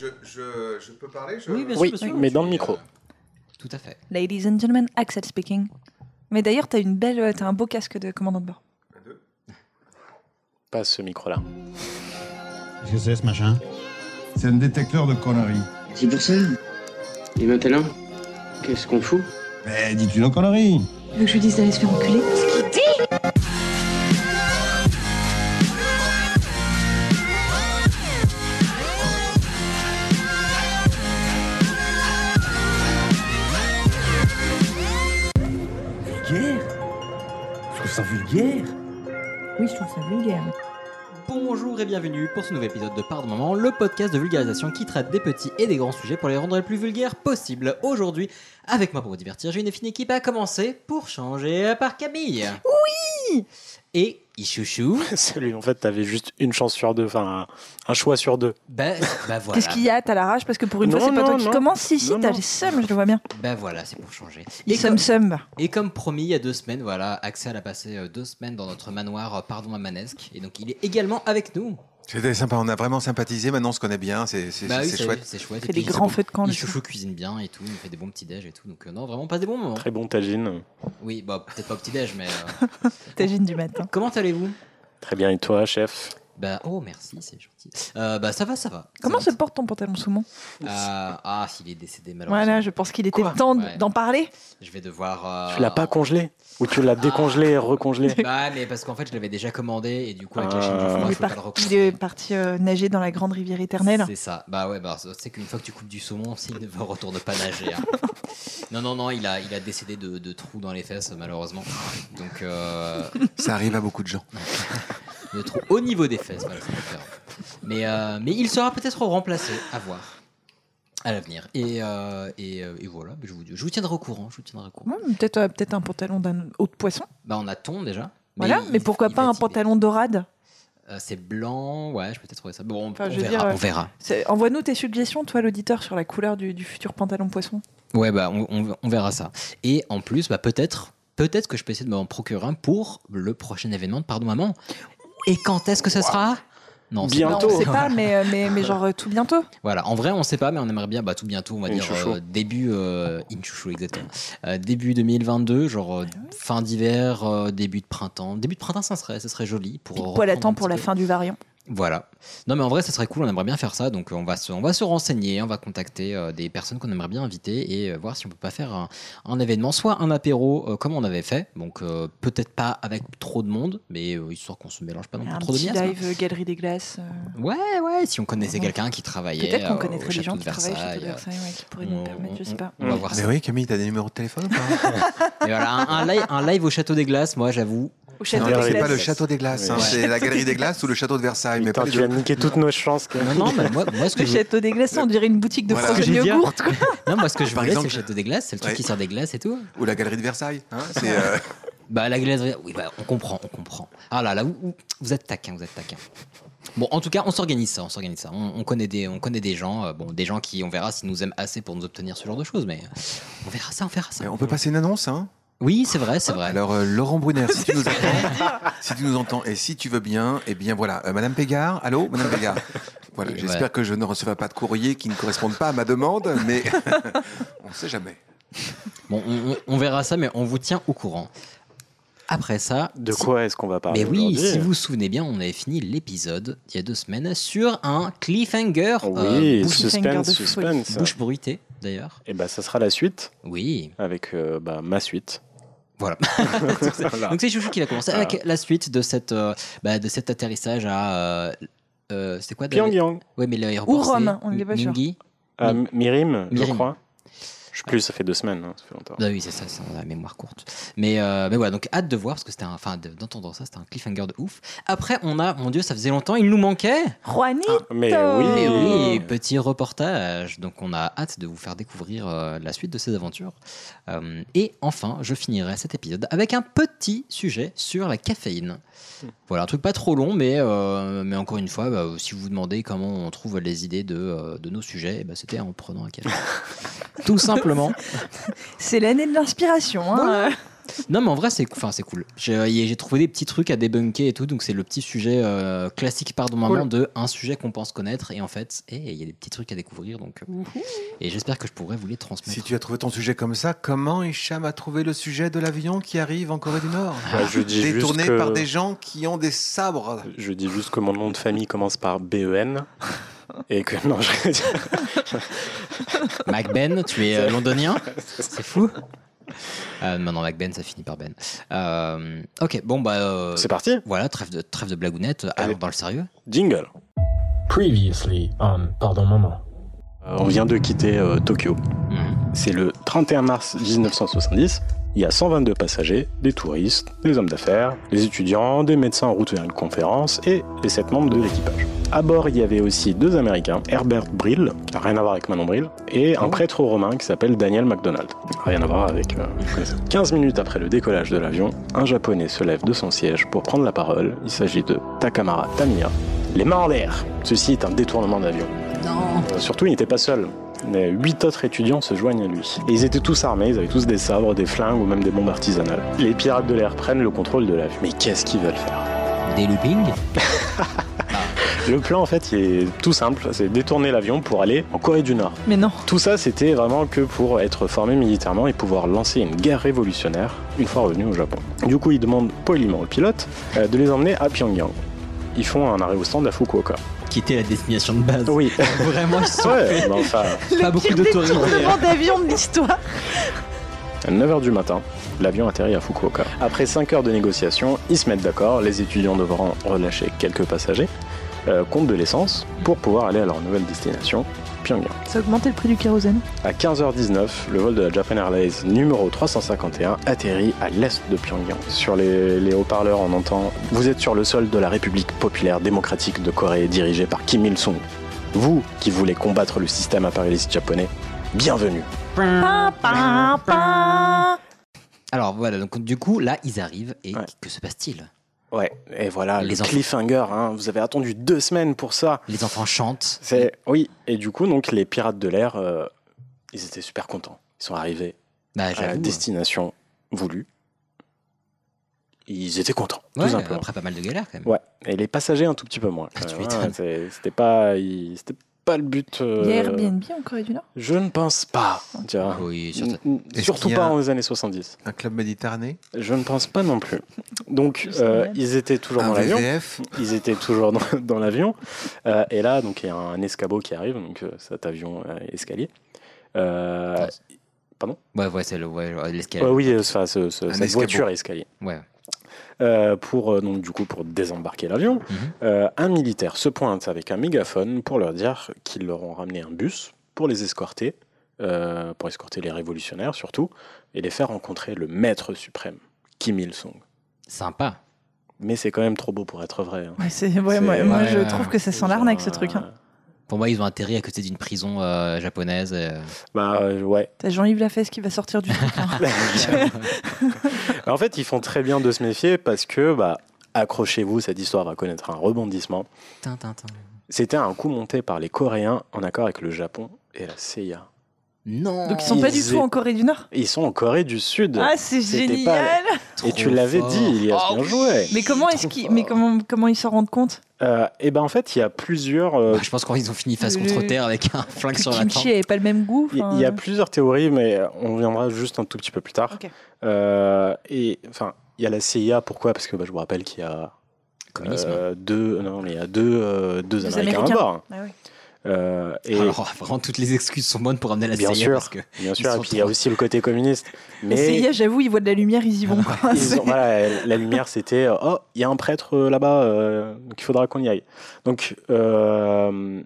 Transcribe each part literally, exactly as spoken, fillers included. Je, je, je peux parler je... Oui, bien sûr, oui bien sûr, mais dans le micro. Tout à fait. Ladies and gentlemen, Axel speaking. Mais d'ailleurs, t'as une belle, t'as un beau casque de commandant de bord. Deux. Pas ce micro-là. Qu'est-ce que c'est, ce machin? C'est un détecteur de conneries. C'est pour ça. Et maintenant, qu'est-ce qu'on fout? Mais dis-tu nos conneries? Tu veux que je lui dise d'aller se faire enculer? Ce qu'il dit? Ça vulgaire ? Oui, je trouve ça vulgaire. Bonjour et bienvenue pour ce nouvel épisode de Pardon Maman, le podcast de vulgarisation qui traite des petits et des grands sujets pour les rendre les plus vulgaires possibles. Aujourd'hui, avec moi pour vous divertir, j'ai une fine équipe à commencer pour changer par Camille. Oui ! Et Ichouchou. Salut, en fait, t'avais juste une chance sur deux, enfin un, un choix sur deux. Bah, bah voilà. Qu'est-ce qu'il y a? T'as la rage parce que pour une non, fois, c'est non, pas toi non. qui commence. Si, si, non, t'as non. les seums, je le vois bien. Bah voilà, c'est pour changer. Les seums, seums. Et comme promis, il y a deux semaines, voilà, Axel a passé euh, deux semaines dans notre manoir, euh, pardon, mamanesque. Et donc, il est également avec nous. C'était sympa, on a vraiment sympathisé, maintenant on se connaît bien, c'est, c'est, bah oui, c'est, c'est chouette. C'est chouette. Il fait des grands feux de camp. Chouchou cuisine bien et tout, il fait des bons petits-déj et tout, donc euh, non, vraiment on passe des bons moments. Très bon tagine. Oui, bah peut-être pas au petit-déj, mais... Euh... tagine du matin. Comment allez-vous? Très bien, et toi, chef? Bah, oh merci, c'est gentil. Euh, bah ça va, ça va. Comment ça se porte ton pantalon saumon? euh, Ah, s'il est décédé malheureusement. Voilà, je pense qu'il était Quoi temps ouais. d'en parler. Je vais devoir... Euh... Tu l'as pas congelé? Ou tu l'as décongelé et recongelé? Bah mais parce qu'en fait je l'avais déjà commandé et du coup avec ah. la chaîne du froid, il, est par... il est parti euh, nager dans la grande rivière éternelle. C'est ça, bah ouais, bah, c'est qu'une fois que tu coupes du saumon, s'il ne retourne pas nager. Hein. non, non, non, il a, il a décédé de, de trous dans les fesses malheureusement. Donc, euh... ça arrive à beaucoup de gens. de trous au niveau des fesses, voilà, c'est différent. Mais, euh, mais il sera peut-être remplacé, à voir. À l'avenir. Et, euh, et, et voilà, je vous, je vous tiendrai au courant. Je vous tiendrai au courant. Ouais, peut-être, euh, peut-être un pantalon d'un haut de poisson. Bah, on a ton déjà. Mais voilà, il, mais pourquoi il, pas il un pantalon dorade? euh, C'est blanc, ouais, je peux peut-être trouver ça. Bon, on, enfin, on, verra, dire, on verra. C'est, envoie-nous tes suggestions, toi, l'auditeur, sur la couleur du, du futur pantalon poisson. Ouais, bah, on, on, on verra ça. Et en plus, bah, peut-être, peut-être que je peux essayer de m'en procurer un pour le prochain événement de Pardon Maman. Et quand est-ce que ça wow. sera? Non, bientôt. Non, on ne sait pas, mais, mais, mais genre tout bientôt. Voilà, en vrai, on ne sait pas, mais on aimerait bien bah, tout bientôt, on va in dire euh, début. Euh, in chouchou, exactement. Euh, début deux mille vingt-deux, genre ouais. fin d'hiver, euh, début de printemps. Début de printemps, ça serait, ça serait joli. Pour poil à temps pour la peu. fin du variant. Voilà. Non, mais en vrai, ça serait cool, on aimerait bien faire ça. Donc, on va se, on va se renseigner, on va contacter euh, des personnes qu'on aimerait bien inviter et euh, voir si on peut pas faire un, un événement, soit un apéro euh, comme on avait fait. Donc, euh, peut-être pas avec trop de monde, mais euh, histoire qu'on se mélange pas non plus trop de miasme. Un petit live, euh, galerie des glaces. Euh... Ouais, ouais, si on connaissait ouais. quelqu'un qui travaillait. Peut-être qu'on connaîtrait des gens qui travaillent chez Château de Versailles, ouais, qui pourraient nous permettre, je sais pas. On va voir ça. Mais oui, Camille, t'as des numéros de téléphone ou pas? Et voilà, un, un, live, un live au Château des Glaces, moi, j'avoue. Non, non, c'est pas le Château des Glaces, hein, ouais. c'est la Galerie des Glaces ou le Château de Versailles. Mais pas tu vas niquer toutes nos chances. Non, non, mais moi, moi ce que le je... Château des Glaces, on dirait une boutique de voilà. frozen yogourt. Non, moi ce que je voulais, c'est le Château des Glaces, c'est le truc ouais. qui sert des glaces et tout. Ou la Galerie de Versailles, hein, c'est. Euh... Bah la Galerie, oui, bah on comprend, on comprend. Ah là là, vous, vous êtes taquin, vous êtes taquin. Bon, en tout cas, on s'organise ça, on s'organise ça. On, on connaît des, on connaît des gens, euh, bon, des gens qui, on verra s'ils nous aiment assez pour nous obtenir ce genre de choses, mais on verra ça, on verra ça. Mais on peut passer une annonce, hein. Oui, c'est vrai, c'est vrai. Alors, euh, Laurent Brunner, si tu nous entends, si tu nous entends et si tu veux bien, eh bien voilà. Euh, Madame Pégard, allô, Madame Pégard. Voilà, et j'espère ouais. que je ne recevrai pas de courrier qui ne correspondent pas à ma demande, mais on ne sait jamais. Bon, on, on, on verra ça, mais on vous tient au courant. Après ça... De quoi si... est-ce qu'on va parler? Mais oui, si vous vous souvenez bien, on avait fini l'épisode, il y a deux semaines, sur un cliffhanger. Oui, euh, suspense, suspense. Fou, bouche bruitée, d'ailleurs. Et bien, bah, ça sera la suite. Oui. Avec euh, bah, ma suite. Voilà. Donc, c'est Chouchou qui va commencer avec ah. la suite de, cette, euh, bah, de cet atterrissage à... Euh, euh, c'était quoi? Pyongyang. Oui, mais l'aéroport, ou Rome, on ne l'est pas sûr. Euh, Mirim, je crois. Je sais plus, ça fait deux semaines, hein, ça fait longtemps. Ah oui, c'est ça, c'est la mémoire courte. Mais, euh, mais voilà, donc hâte de voir, parce que c'était un, enfin, d'entendre ça, c'était un cliffhanger de ouf. Après, on a, mon Dieu, ça faisait longtemps, il nous manquait. Juanito! Ah, mais oui, mais oui, petit reportage. Donc on a hâte de vous faire découvrir euh, la suite de ces aventures. Euh, et enfin, je finirai cet épisode avec un petit sujet sur la caféine. Mmh. Voilà, un truc pas trop long, mais, euh, mais encore une fois, bah, si vous vous demandez comment on trouve les idées de, euh, de nos sujets, bah, c'était en prenant un café. Tout simple. Simplement. C'est l'année de l'inspiration. Hein. Bon. Non, mais en vrai, c'est, enfin, c'est cool. J'ai, j'ai trouvé des petits trucs à débunker et tout. Donc, c'est le petit sujet euh, classique, pardon, maman, cool. de un sujet qu'on pense connaître. Et en fait, il y a des petits trucs à découvrir. Donc, euh, et j'espère que je pourrai vous les transmettre. Si tu as trouvé ton sujet comme ça, comment Hicham a trouvé le sujet de l'avion qui arrive en Corée du Nord, bah, je dis détourné juste que... par des gens qui ont des sabres. Je dis juste que mon nom de famille commence par B E N. Et que non, je vais dire. McBen, tu es euh, londonien. C'est fou. Euh, non, non, McBen, ça finit par Ben. Euh, ok, bon, bah. Euh, C'est parti. Voilà, trêve de, trêve de blagounette. Allons dans le sérieux. Jingle. Previously on Pardon Maman. Euh, on vient de quitter euh, Tokyo. Mmh. C'est le trente et un mars dix-neuf cent soixante-dix. Il y a cent vingt-deux passagers, des touristes, des hommes d'affaires, des étudiants, des médecins en route vers une conférence et les sept membres de l'équipage. À bord, il y avait aussi deux Américains, Herbert Brill, rien à voir avec Manon Brill, et un prêtre romain qui s'appelle Daniel McDonald. Rien à voir avec... Euh, quinze minutes après le décollage de l'avion, un Japonais se lève de son siège pour prendre la parole. Il s'agit de Takamaro Tamiya. Les mains en l'air. Ceci est un détournement d'avion. Non. Euh, surtout, il n'était pas seul. Mais huit autres étudiants se joignent à lui. Et ils étaient tous armés, ils avaient tous des sabres, des flingues ou même des bombes artisanales. Les pirates de l'air prennent le contrôle de l'avion. Mais qu'est-ce qu'ils veulent faire ? Des loopings ? Le plan, en fait, il est tout simple. C'est détourner l'avion pour aller en Corée du Nord. Mais non. Tout ça, c'était vraiment que pour être formé militairement et pouvoir lancer une guerre révolutionnaire une fois revenu au Japon. Du coup, ils demandent poliment au pilote de les emmener à Pyongyang. Ils font un arrêt au stand à Fukuoka. Qui était la destination de base. Oui. Vraiment, ils sont ouais, non, ça, pas beaucoup d'autorité. Le pire détournement d'avion de l'histoire. À neuf heures du matin, l'avion atterrit à Fukuoka. Après cinq heures de négociations, ils se mettent d'accord, les étudiants devront relâcher quelques passagers, euh, compte de l'essence, pour pouvoir aller à leur nouvelle destination, Pyongyang. Ça a augmenté le prix du kérosène. À quinze heures dix-neuf, le vol de la Japan Airlines numéro trois cent cinquante et un atterrit à l'est de Pyongyang. Sur les, les haut-parleurs, on entend « Vous êtes sur le sol de la République populaire démocratique de Corée dirigée par Kim Il-sung. Vous qui voulez combattre le système impérialiste japonais, bienvenue !» Alors voilà, donc du coup, là, ils arrivent et ouais. que se passe-t-il ? Ouais, et voilà, les le cliffhanger, hein, vous avez attendu deux semaines pour ça. Les enfants chantent. C'est... Oui, et du coup, donc, les pirates de l'air, euh, ils étaient super contents. Ils sont arrivés bah, à la destination voulue. Ils étaient contents, ouais, tout simplement. Après pas mal de galères, quand même. Ouais, et les passagers, un tout petit peu moins. euh, ouais, c'est, c'était pas... Il, c'était... pas le but. Euh... Il y a Airbnb en Corée du Nord ? Je ne pense pas. Tu vois. Oui, surtout, surtout pas dans les années soixante-dix. Un club méditerranéen ? Je ne pense pas non plus. Donc, euh, ils étaient toujours un dans l'avion. V V F. Ils étaient toujours dans, dans l'avion. Euh, et là, donc, il y a un escabeau qui arrive, donc euh, cet avion euh, escalier. Euh, ouais. Pardon ? Ouais, ouais, c'est le, ouais, l'escalier. Ouais, oui, euh, ça, ce, ce, cette escabeau. Voiture escalier. Ouais. Euh, pour, donc, du coup, pour désembarquer l'avion, mm-hmm. euh, un militaire se pointe avec un mégaphone pour leur dire qu'ils leur ont ramené un bus pour les escorter, euh, pour escorter les révolutionnaires surtout, et les faire rencontrer le maître suprême, Kim Il-sung. Sympa. Mais c'est quand même trop beau pour être vrai. Hein. Ouais, c'est, ouais, c'est, moi, ouais, moi ouais, je ouais, trouve que ça sent l'arnaque ce truc. Hein. Pour moi, ils ont atterri à côté d'une prison euh, japonaise. Et... Bah euh, ouais. T'as Jean-Yves Lafesse qui va sortir du truc. Hein. En fait, ils font très bien de se méfier parce que, bah, accrochez-vous, cette histoire va connaître un rebondissement. Tintin. C'était un coup monté par les Coréens en accord avec le Japon et la C I A. Non. Donc ils sont ils pas du tout est... en Corée du Nord. Ils sont en Corée du Sud. Ah c'est C'était génial. Pas... Et tu l'avais fort. dit, il y a oh, bien joué. Mais comment est-ce qu'ils mais comment comment ils s'en rendent compte? Euh, et ben en fait il y a plusieurs. Euh... Bah, je pense qu'ils ont fini face contre le... terre avec un flingue le sur la tempe. Le kimchi n'avait pas le même goût. Il y, y a plusieurs théories, mais on reviendra juste un tout petit peu plus tard. Okay. Euh, et enfin il y a la C I A. Pourquoi? Parce que bah, je vous rappelle qu'il y a euh, deux non mais il y a deux euh, deux, deux Américains, Américains à bord. Ah, oui. Euh, et Alors, vraiment, toutes les excuses sont bonnes pour amener la C I A. Sûr, parce que bien sûr, et puis il y a aussi le côté communiste. Mais la C I A, j'avoue, ils voient de la lumière, ils y vont. ils ont, voilà, la lumière, c'était oh, il y a un prêtre euh, là-bas, euh, donc il faudra qu'on y aille. Donc, euh...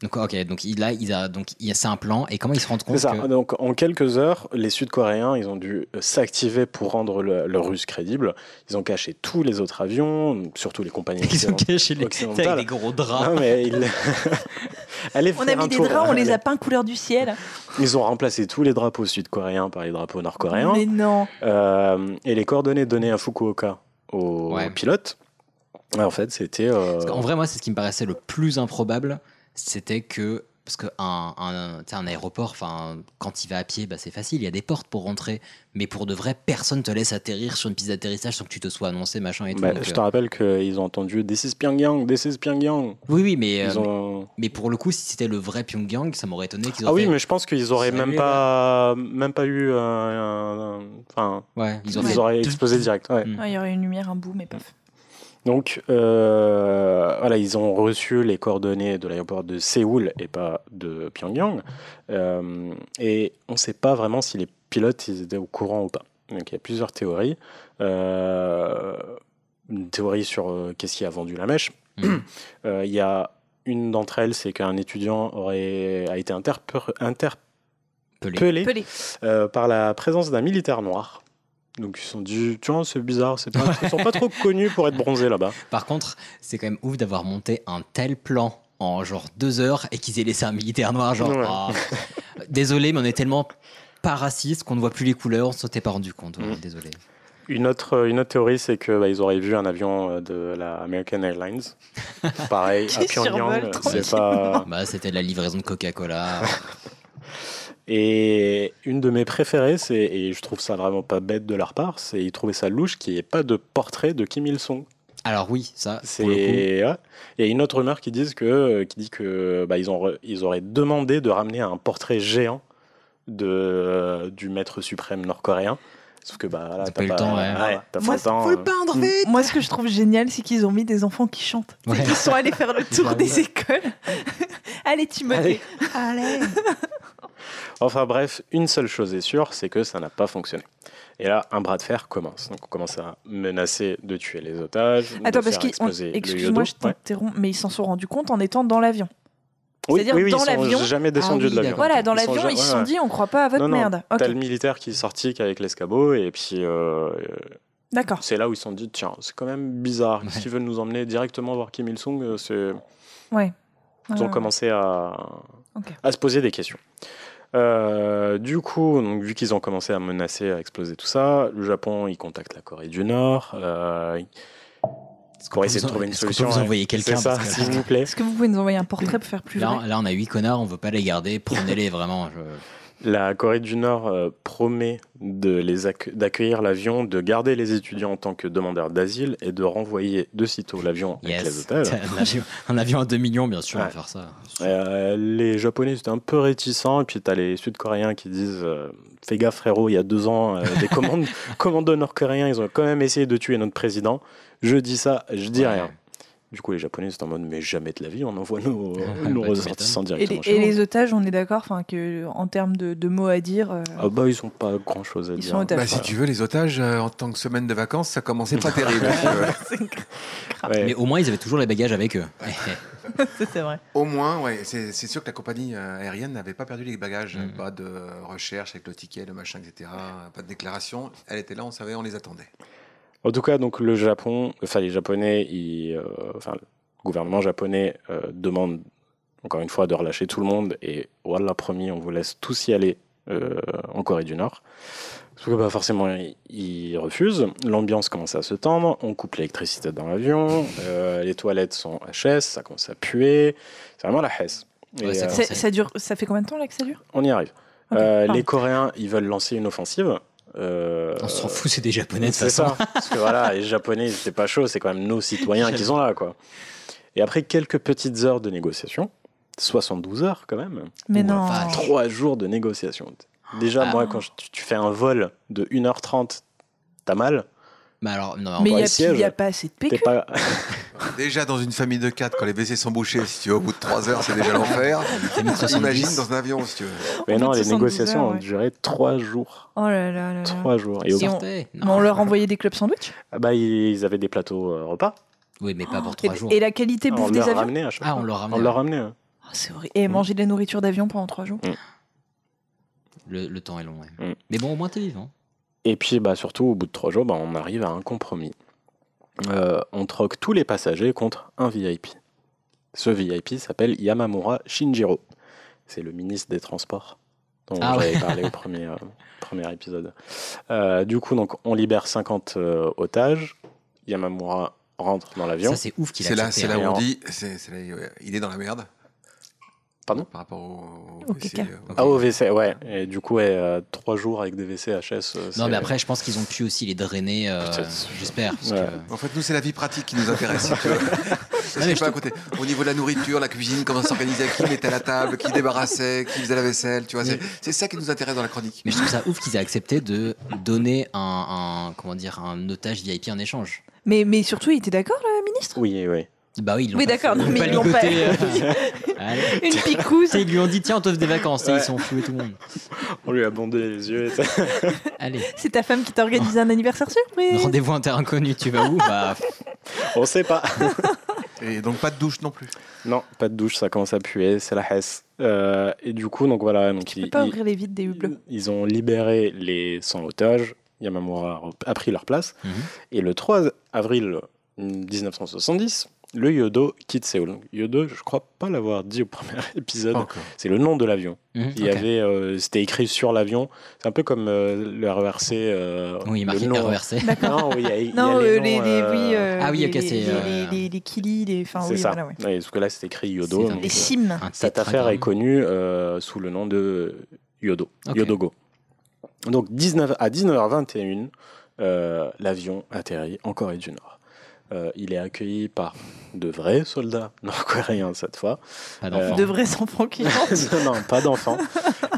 donc ok, donc là, il a, donc il y a c'est un plan. Et comment ils se rendent compte? C'est ça. Que... Donc, en quelques heures, les Sud-Coréens, ils ont dû s'activer pour rendre le, le Russe crédible. Ils ont caché tous les autres avions, surtout les compagnies. Ils ont caché les avec des gros draps. Non, mais ils... Allez, on a mis des tour. draps, on les a peints couleur du ciel. Ils ont remplacé tous les drapeaux sud-coréens par les drapeaux nord-coréens. Mais non. Euh, et les coordonnées données à Fukuoka aux ouais. pilotes, en fait, c'était. Euh... En vrai, moi, c'est ce qui me paraissait le plus improbable, c'était que parce que un, un, un aéroport, quand il va à pied, bah, c'est facile, il y a des portes pour rentrer, mais pour de vrai, personne te laisse atterrir sur une piste d'atterrissage sans que tu te sois annoncé, machin et bah, tout. Donc, je te euh... rappelle qu'ils ont entendu « This is Pyongyang, this is Pyongyang ». Oui, oui, mais, euh, ont... mais, mais pour le coup, si c'était le vrai Pyongyang, ça m'aurait étonné qu'ils auraient... Ah oui, fait... mais je pense qu'ils n'auraient même, pas... même pas eu... Euh, euh, enfin, ouais, ils, ils auraient, auraient explosé direct. Ouais. Mmh. Ouais, il y aurait une lumière, un boum, et paf. Donc, euh, voilà, ils ont reçu les coordonnées de l'aéroport de Séoul et pas de Pyongyang. Euh, et on ne sait pas vraiment si les pilotes ils étaient au courant ou pas. Donc, il y a plusieurs théories. Euh, une théorie sur euh, qu'est-ce qui a vendu la mèche. Mmh. Euh, y a une d'entre elles, c'est qu'un étudiant aurait, a été interpellé interpe- euh, par la présence d'un militaire noir. Donc ils se sont dit, tiens, c'est bizarre, c'est pas, ils sont pas trop connus pour être bronzés là-bas. Par contre, c'est quand même ouf d'avoir monté un tel plan en genre deux heures et qu'ils aient laissé un militaire noir, genre, ouais. ah, désolé, mais on est tellement pas raciste qu'on ne voit plus les couleurs, on ne s'était pas rendu compte, ouais, mmh. désolé. Une autre, une autre théorie, c'est qu'ils bah, auraient vu un avion de la American Airlines. Pareil, à Pyongyang, c'est pas... Bah, c'était de la livraison de Coca-Cola. Et une de mes préférées, c'est, et je trouve ça vraiment pas bête de leur part, c'est ils trouvaient ça louche qu'il n'y ait pas de portrait de Kim Il-sung. Alors oui, ça, c'est pour le coup. Il y a une autre rumeur qui, disent que, qui dit que bah, ils, ont, ils auraient demandé de ramener un portrait géant de, du maître suprême nord-coréen. Sauf que bah, là, t'as, t'as pas eu le temps. Ouais. Ouais, t'as Moi, pas temps, faut euh... le peindre vite. Moi, ce que je trouve génial, c'est qu'ils ont mis des enfants qui chantent. Ouais. Ils sont allés faire le tour des écoles. Allez, Timothée. Allez. Allez. Enfin bref, une seule chose est sûre, c'est que ça n'a pas fonctionné. Et là, un bras de fer commence. Donc on commence à menacer de tuer les otages. Attends, de parce qu'ils ont... Excuse-moi, je t'interromps, ouais. mais ils s'en sont rendus compte en étant dans l'avion. Oui, c'est-à-dire oui, dans l'avion. Ils ne sont jamais descendus ah, oui, de l'avion. Voilà, dans ils l'avion, sont... ils se ouais, sont ouais. dit, on ne croit pas à votre non, non, merde. T'as okay. le militaire qui est sorti avec l'escabeau, et puis... Euh... D'accord. C'est là où ils se sont dit, tiens, c'est quand même bizarre. S'ils ouais. veulent nous emmener directement voir Kim Il-sung, c'est... Ouais. Ils ont euh... commencé à... Okay. à se poser des questions. Euh, du coup, donc, vu qu'ils ont commencé à menacer, à exploser tout ça, le Japon, ils contactent la Corée du Nord. Euh, est-ce qu'on peut essayer de trouver en... une solution? Est-ce que vous envoyez quelqu'un, c'est ça, parce que... s'il vous plaît. Est-ce que vous pouvez nous envoyer un portrait pour faire plus là, vrai là, on a huit connards, on veut pas les garder. Prenez-les vraiment. Je... La Corée du Nord euh, promet de les accue- d'accueillir l'avion, de garder les étudiants en tant que demandeurs d'asile et de renvoyer de sitôt l'avion yes. avec les hôtels. Un avion, un avion à deux millions, bien sûr, ouais. à faire ça. Euh, les Japonais, c'était un peu réticents. Et puis, tu as les Sud-Coréens qui disent euh, « Fais gaffe, frérot, il y a deux ans, euh, des commandes, commandos nord-coréens, ils ont quand même essayé de tuer notre président. Je dis ça, je dis ouais. rien. » Du coup, les Japonais, c'est en mode, mais jamais de la vie, on envoie nos, ouais, nos ressortissants directement. Et, et les otages, on est d'accord que, en termes de, de mots à dire... Euh, ah bah, ils n'ont pas grand-chose à ils dire. Sont otages, bah, si tu veux, les otages, euh, en tant que semaine de vacances, ça commençait pas terrible. C'est grave. Ouais. Mais au moins, ils avaient toujours les bagages avec eux. C'est vrai. Au moins, ouais, c'est, c'est sûr que la compagnie aérienne n'avait pas perdu les bagages. Mmh. Pas de recherche avec le ticket, le machin, et cetera. Pas de déclaration. Elle était là, on savait, on les attendait. En tout cas, donc, le Japon, enfin, les Japonais, ils, euh, enfin, le gouvernement japonais euh, demande, encore une fois, de relâcher tout le monde. Et voilà, promis, on vous laisse tous y aller euh, en Corée du Nord. Parce que bah, forcément, ils refusent. L'ambiance commence à se tendre. On coupe l'électricité dans l'avion. Euh, les toilettes sont H S. Ça commence à puer. C'est vraiment la H S. Ouais, ça, euh, ça, ça, dure, ça fait combien de temps là que ça dure ? On y arrive. Okay, euh, les Coréens, ils veulent lancer une offensive. Euh, on s'en fout, c'est des Japonais de toute façon. C'est ça, parce que voilà, les Japonais, ils n'étaient pas chauds, c'est quand même nos citoyens qui sont là, quoi. Et après quelques petites heures de négociation, soixante-douze heures quand même, mais non. Enfin, trois jours de négociation. Déjà, ah. moi, quand je, tu, tu fais un vol de une heure trente, t'as mal. Mais alors, non, mais il n'y a, a pas assez de P Q. Pas... déjà dans une famille de quatre, quand les W C sont bouchés, si tu veux, au bout de trois heures, c'est déjà l'enfer. Imagine dans un avion, si tu veux. Mais en non, les négociations heures, ouais. ont duré trois jours. Oh là là là. trois jours. Et on... Non, on leur envoyait des clubs sandwich ? Bah, ils avaient des plateaux euh, repas. Oui, mais pas pour trois jours. Et la qualité bouffe des avions ? Ah, on leur ramenait. On leur ramenait. Oh, c'est horrible. Et mmh. manger de la nourriture d'avion pendant trois jours ? Mmh. Le, le temps est long, ouais. Mmh. Mais bon, au moins, t'es vivant. Et puis, bah, surtout, au bout de trois jours, bah, on arrive à un compromis. Euh, on troque tous les passagers contre un V I P. Ce V I P s'appelle Yamamura Shinjiro. C'est le ministre des Transports dont ah j'avais ouais. parlé au premier, euh, premier épisode. Euh, du coup, donc, on libère cinquante euh, otages. Yamamura rentre dans l'avion. Ça, c'est ouf qu'il a accepté. C'est là où on dit, c'est, c'est là, il est dans la merde. Pardon ? Par rapport au, au V C. Au ah, au V C, ouais. Et du coup, ouais, euh, trois jours avec des V C H S. Euh, non, mais après, je pense qu'ils ont pu aussi les drainer, euh, j'espère. Parce ouais. que... En fait, nous, c'est la vie pratique qui nous intéresse. Si non, mais je pas à côté. Au niveau de la nourriture, la cuisine, comment s'organisait, qui mettait à la table, qui débarrassait, qui faisait la vaisselle, tu vois. C'est, c'est ça qui nous intéresse dans la chronique. Mais je trouve ça ouf qu'ils aient accepté de donner un, un, comment dire, un otage V I P en échange. Mais, mais surtout, il était d'accord, le ministre ? Oui, oui. Bah oui, ils l'ont oui, d'accord, non, mais ils l'ont pas. Une picouse. Ils lui ont dit tiens, on t'offre des vacances. Ouais. Et ils sont foués tout le monde. On lui a bandé les yeux. Allez. C'est ta femme qui t'a organisé un anniversaire surprise. Rendez-vous en terre inconnue, tu vas où? Bah, on sait pas. Et donc pas de douche non plus. Non, pas de douche, ça commence à puer, c'est la hesse. Euh, et du coup, donc voilà, donc tu ils, peux pas ils, ouvrir les vides des hublots. Ils ont libéré les cent otages. Yamamura a pris leur place. Mm-hmm. Et le trois avril dix-neuf cent soixante-dix. Le Yodo quitte Séoul. Yodo, je crois pas l'avoir dit au premier épisode. Okay. C'est le nom de l'avion. Mmh, Il y okay. avait, euh, c'était écrit sur l'avion. C'est un peu comme euh, le R E R C. Euh, oui, marqué le R E R C. D'accord. Non, oui, y a, non y a les, les, noms, les, euh... oui, euh, ah oui, ok, c'est les Kili, les. C'est ça. Voilà, ouais. Ouais, parce que là, c'est écrit Yodo. C'est donc, les Sims. Cette affaire est connue euh, sous le nom de Yodo, okay. Yodogo. Donc, dix-neuf à dix-neuf heures vingt et une, euh, l'avion atterrit en Corée du Nord. Euh, il est accueilli par de vrais soldats nord-coréens cette fois. Euh, de vrais enfants qui chantent. Non, pas d'enfants.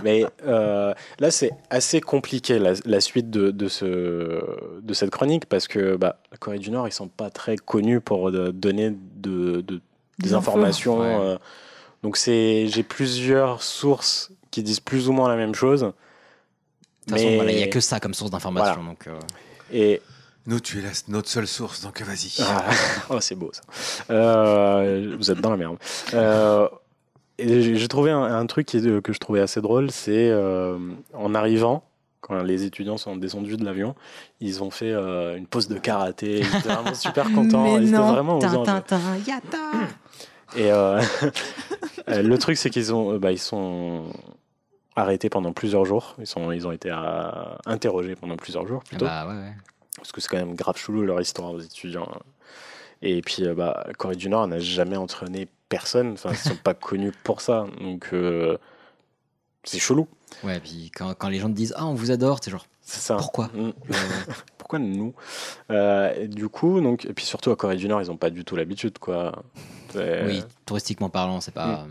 Mais euh, là, c'est assez compliqué la, la suite de, de, ce, de cette chronique parce que bah, la Corée du Nord, ils ne sont pas très connus pour de, donner de, de, des, des informations. Infos, ouais. euh, donc, c'est, j'ai plusieurs sources qui disent plus ou moins la même chose. De toute façon, il n'y a que ça comme source d'information. Voilà. Donc, euh... Et. Nous, tu es la, notre seule source, donc vas-y. Ah, oh, c'est beau ça. Euh, vous êtes dans la merde. Euh, et j'ai trouvé un, un truc qui, que je trouvais assez drôle, c'est euh, en arrivant, quand les étudiants sont descendus de l'avion, ils ont fait euh, une pause de karaté. Ils étaient vraiment super contents. Mais ils non, étaient vraiment tintin, tintin, yata. Et euh, le truc, c'est qu'ils ont, bah, ils sont arrêtés pendant plusieurs jours. Ils sont, ils ont été à, interrogés pendant plusieurs jours plutôt. Bah ouais. ouais. Parce que c'est quand même grave chelou leur histoire aux étudiants. Et puis, bah, Corée du Nord n'a jamais entraîné personne. Enfin, ils ne sont pas connus pour ça. Donc, euh, c'est chelou. Ouais, et puis quand, quand les gens te disent « Ah, on vous adore », t'es genre « Pourquoi ?» Pourquoi nous euh, Du coup, donc, et puis surtout à Corée du Nord, ils n'ont pas du tout l'habitude, quoi. C'est... Oui, touristiquement parlant, c'est pas... Mmh.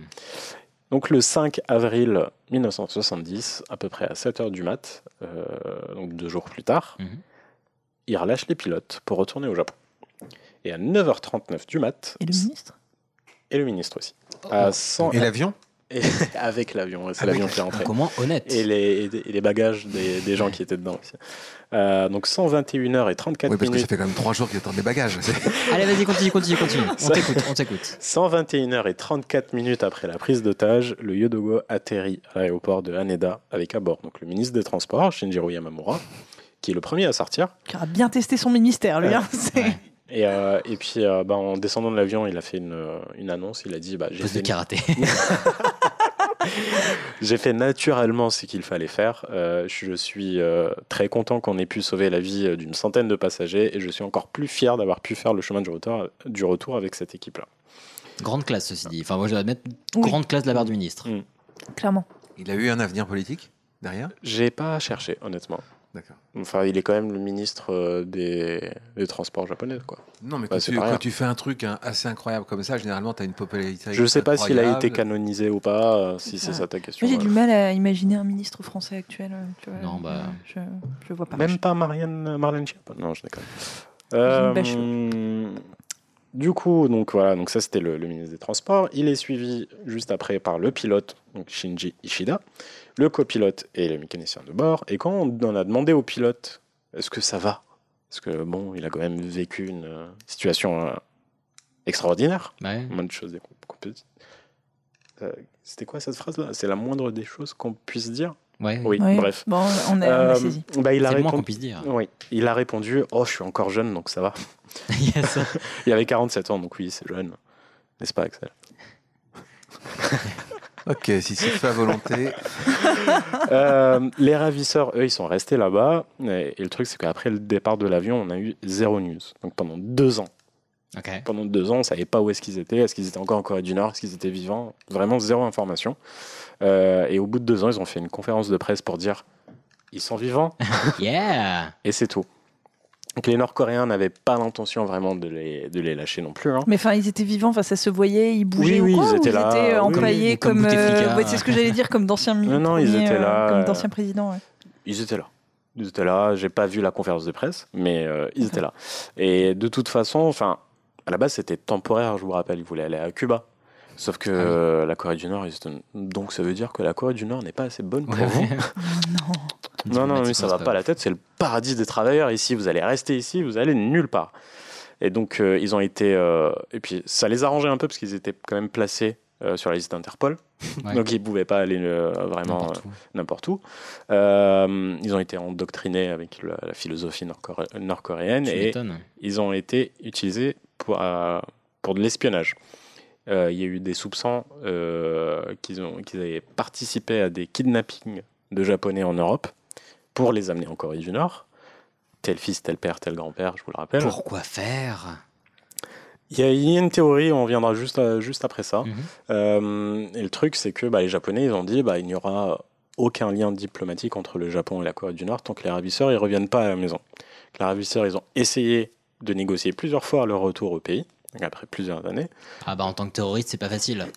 Donc le cinq avril dix-neuf cent soixante-dix, à peu près à sept heures du mat', euh, donc deux jours plus tard... Mmh. Il relâche les pilotes pour retourner au Japon. Et à neuf heures trente-neuf du mat'... Et le ministre ? Et le ministre aussi. Oh. À cent... Et l'avion ? Et avec l'avion, c'est avec l'avion qui est rentré. Comment honnête. Et les, et les bagages des, des gens qui étaient dedans aussi. Euh, donc cent vingt et une heures trente-quatre minutes. Oui, parce minutes... que ça fait quand même trois jours qu'ils attendent les bagages. Allez, vas-y, continue, continue, continue. On ça... t'écoute, on t'écoute. cent vingt et une heures trente-quatre minutes après la prise d'otage, le Yodogo atterrit à l'aéroport de Haneda avec à bord donc le ministre des Transports, Shinjiro Yamamura, qui est le premier à sortir. Qui a bien testé son ministère, lui. Hein, c'est... Ouais. Et, euh, et puis, euh, bah, en descendant de l'avion, il a fait une, une annonce. Il a dit... Bah, j'ai fait de karaté. J'ai fait naturellement ce qu'il fallait faire. Euh, je suis euh, très content qu'on ait pu sauver la vie d'une centaine de passagers et je suis encore plus fier d'avoir pu faire le chemin du retour, du retour avec cette équipe-là. Grande classe, ceci dit. Enfin, moi, je dois admettre, oui. Grande classe de la part du ministre. Mmh. Clairement. Il a eu un avenir politique, derrière ? J'ai pas cherché, honnêtement. D'accord. Enfin, il est quand même le ministre des, des transports japonais, quoi. Non, mais bah, quand, tu, quand tu fais un truc hein, assez incroyable comme ça, généralement, tu as une popularité. Je sais pas s'il a été canonisé ou pas, euh, si c'est, c'est ça ta question. Moi, j'ai du mal à imaginer un ministre français actuel. Tu vois, non, bah. Je, je vois pas. Même pas Marianne, Marlène Schiappa. Non, je déconne. Euh, du coup, donc voilà, donc ça c'était le, le ministre des Transports. Il est suivi juste après par le pilote, donc Shinji Ishida, le copilote et le mécanicien de bord. Et quand on a demandé au pilote est-ce que ça va, parce que bon, il a quand même vécu une euh, situation euh, extraordinaire, ouais. Moins de choses qu'on peut dire. Euh, c'était quoi cette phrase-là ? C'est la moindre des choses qu'on puisse dire. Ouais. Oui, oui. Bref. Bon, on a, euh, on a saisi. Bah, il a c'est répondu, le moins qu'on puisse dire. Oui, il a répondu oh, je suis encore jeune, donc ça va. Yes. Il avait quarante-sept ans, donc oui, c'est jeune, n'est-ce pas, Axel ? Ok, si c'est fait à volonté. euh, les ravisseurs, eux, ils sont restés là-bas. Et, et le truc, c'est qu'après le départ de l'avion, on a eu zéro news. Donc pendant deux ans, Okay. Pendant deux ans, on ne savait pas où est-ce qu'ils étaient. Est-ce qu'ils étaient encore en Corée du Nord? Est-ce qu'ils étaient vivants? Vraiment zéro information. Euh, et au bout de deux ans, ils ont fait une conférence de presse pour dire « Ils sont vivants !» Yeah. Et c'est tout. Donc les Nord-Coréens n'avaient pas l'intention vraiment de les, de les lâcher non plus. Hein. Mais enfin, ils étaient vivants, ça se voyait, ils bougeaient oui, ou quoi, oui, ils étaient, ou là, ils étaient enclavés oui, comme... comme euh, ouais, c'est ce que j'allais dire, comme d'anciens militaires. Non, non, ils étaient euh, là. Comme d'anciens présidents, ouais. Ils étaient là. Ils étaient là, j'ai pas vu la conférence de presse, mais euh, ils étaient là. Et de toute façon, enfin... À la base, c'était temporaire, je vous rappelle. Ils voulaient aller à Cuba. Sauf que ah oui. la Corée du Nord, ils... donc ça veut dire que la Corée du Nord n'est pas assez bonne pour ouais, vous. Ouais. non, non, non mais ça ne va pas à la tête. C'est le paradis des travailleurs ici. Vous allez rester ici, vous allez nulle part. Et donc, euh, ils ont été... Euh... Et puis, ça les arrangeait un peu parce qu'ils étaient quand même placés euh, sur la liste d'Interpol. Ouais. Donc, ils ne pouvaient pas aller euh, vraiment n'importe où. Euh, n'importe où. Euh, ils ont été endoctrinés avec la, la philosophie nord-coréenne. Tu m'étonnes. Et ils ont été utilisés... Pour, euh, pour de l'espionnage. Il euh, y a eu des soupçons euh, qu'ils, ont, qu'ils avaient participé à des kidnappings de Japonais en Europe pour les amener en Corée du Nord. Tel fils, tel père, tel grand-père, je vous le rappelle. Pourquoi faire ? Il y, y a une théorie, on reviendra juste, à, juste après ça. Mm-hmm. Euh, et le truc, c'est que bah, les Japonais, ils ont dit bah, il n'y aura aucun lien diplomatique entre le Japon et la Corée du Nord tant que les ravisseurs ne reviennent pas à la maison. Les ravisseurs, ils ont essayé de négocier plusieurs fois leur retour au pays, après plusieurs années. Ah bah en tant que terroriste, c'est pas facile.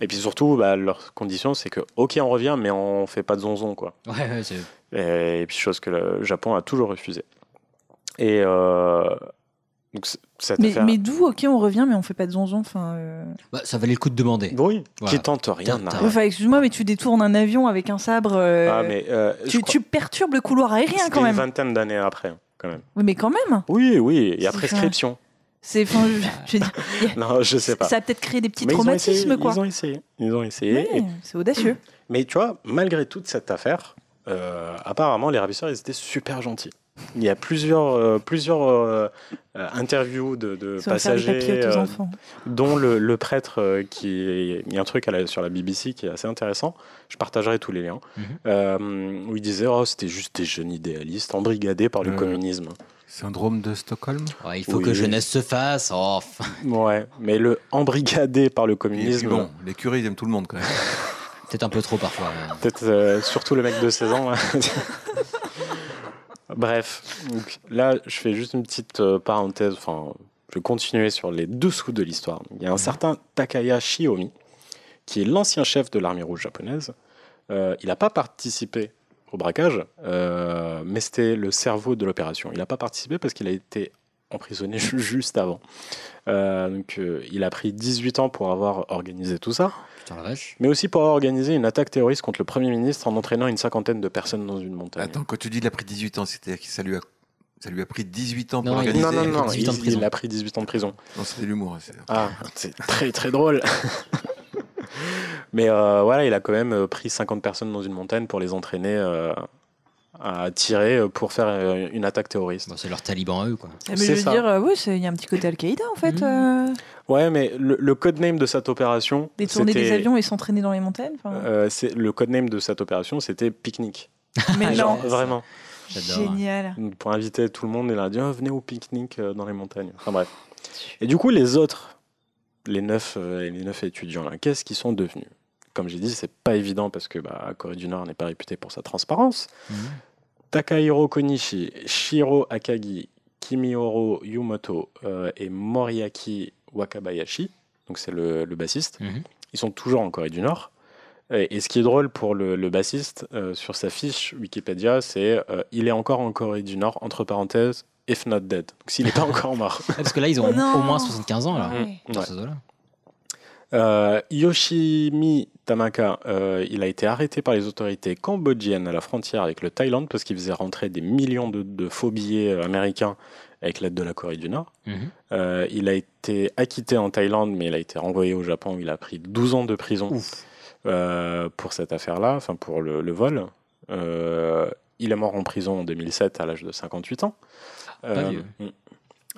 Et puis surtout, bah, leur condition, c'est que, ok, on revient, mais on fait pas de zonzon, quoi. Ouais, ouais, c'est... Et, et puis chose que le Japon a toujours refusée. Et... Euh... Donc, cette mais, affaire... mais d'où, ok, on revient, mais on fait pas de zonzon. Euh... Bah, ça valait le coup de demander. Oui, voilà. Qui tente rien. Tente rien. Enfin, excuse-moi, mais tu détournes un avion avec un sabre. Euh... Ah, mais, euh, tu, crois... tu perturbes le couloir aérien. C'était quand même. Une vingtaine d'années après. Quand même. Oui, mais quand même. Oui, oui, il y a c'est prescription. Fin... C'est, enfin, je, je dis, a... non, je sais pas. Ça a peut-être créé des petits mais traumatismes, ils essayé, quoi. Ils ont essayé, ils ont essayé. Ouais, et... C'est audacieux. Mais tu vois, malgré toute cette affaire, euh, apparemment, les ravisseurs, ils étaient super gentils. Il y a plusieurs, euh, plusieurs euh, interviews de, de passagers, euh, dont le, le prêtre euh, qui... Il y a un truc à la, sur la B B C qui est assez intéressant. Je partagerai tous les liens. Mm-hmm. Euh, où il disait, oh, c'était juste des jeunes idéalistes embrigadés par le euh, communisme. Syndrome de Stockholm. Ouais, il faut oui. que jeunesse se fasse. Oh. Ouais, mais le embrigadé par le communisme... Bon, les curés, ils aiment tout le monde quand même. Peut-être un peu trop parfois. Hein. Peut-être euh, surtout le mec de seize ans. Hein. Bref, donc là, je fais juste une petite euh, parenthèse. Enfin, je vais continuer sur les dessous de l'histoire. Il y a un certain Takaya Shiomi, qui est l'ancien chef de l'armée rouge japonaise. Euh, il n'a pas participé au braquage, euh, mais c'était le cerveau de l'opération. Il n'a pas participé parce qu'il a été emprisonné juste avant. Euh, donc, euh, il a pris dix-huit ans pour avoir organisé tout ça. Putain, la vache. Mais aussi pour avoir organisé une attaque terroriste contre le Premier ministre en entraînant une cinquantaine de personnes dans une montagne. Attends, quand tu dis qu'il a pris dix-huit ans, c'est-à-dire que ça lui a, ça lui a pris dix-huit ans pour non, organiser... Non, non, non, non. Il, il, il a pris dix-huit ans de prison. Non, c'était l'humour. C'est... Ah, c'est très, très drôle. Mais euh, voilà, il a quand même pris cinquante personnes dans une montagne pour les entraîner... Euh... à tirer pour faire une attaque terroriste. Bon, c'est leur taliban à eux, quoi. Mais c'est je veux ça. dire, euh, oui, il y a un petit côté Al-Qaïda, en fait. Mmh. Euh... Ouais, mais le, le codename de cette opération... Détourner des avions et s'entraîner dans les montagnes euh, c'est, le codename de cette opération, c'était pique-nique. Mais genre, non. Vraiment. J'adore. Génial. Pour inviter tout le monde, il a dit, oh, venez au pique-nique dans les montagnes. Enfin bref. Et du coup, les autres, les neuf, les neuf étudiants, là, qu'est-ce qu'ils sont devenus ? Comme j'ai dit, c'est pas évident parce que bah, Corée du Nord n'est pas réputée pour sa transparence. Mmh. Takahiro Konishi, Shiro Akagi, Kimioro Yumoto euh, et Moriaki Wakabayashi, donc c'est le, le bassiste, mmh. ils sont toujours en Corée du Nord. Et, et ce qui est drôle pour le, le bassiste, euh, sur sa fiche Wikipédia, c'est euh, « Il est encore en Corée du Nord, entre parenthèses, if not dead ». Donc s'il n'est pas encore mort. Ouais, parce que là, ils ont oh au moins soixante-quinze ans, là. Ouais. Dans ouais. ce dos-là. Euh, Yoshimi Tanaka, euh, il a été arrêté par les autorités cambodgiennes à la frontière avec le Thaïlande parce qu'il faisait rentrer des millions de, de faux billets américains avec l'aide de la Corée du Nord. Mm-hmm. Euh, il a été acquitté en Thaïlande, mais il a été renvoyé au Japon. Il a pris douze ans de prison euh, pour cette affaire-là, enfin pour le, le vol. Euh, il est mort en prison en deux mille sept à l'âge de cinquante-huit ans. Ah, pas vieux. Euh,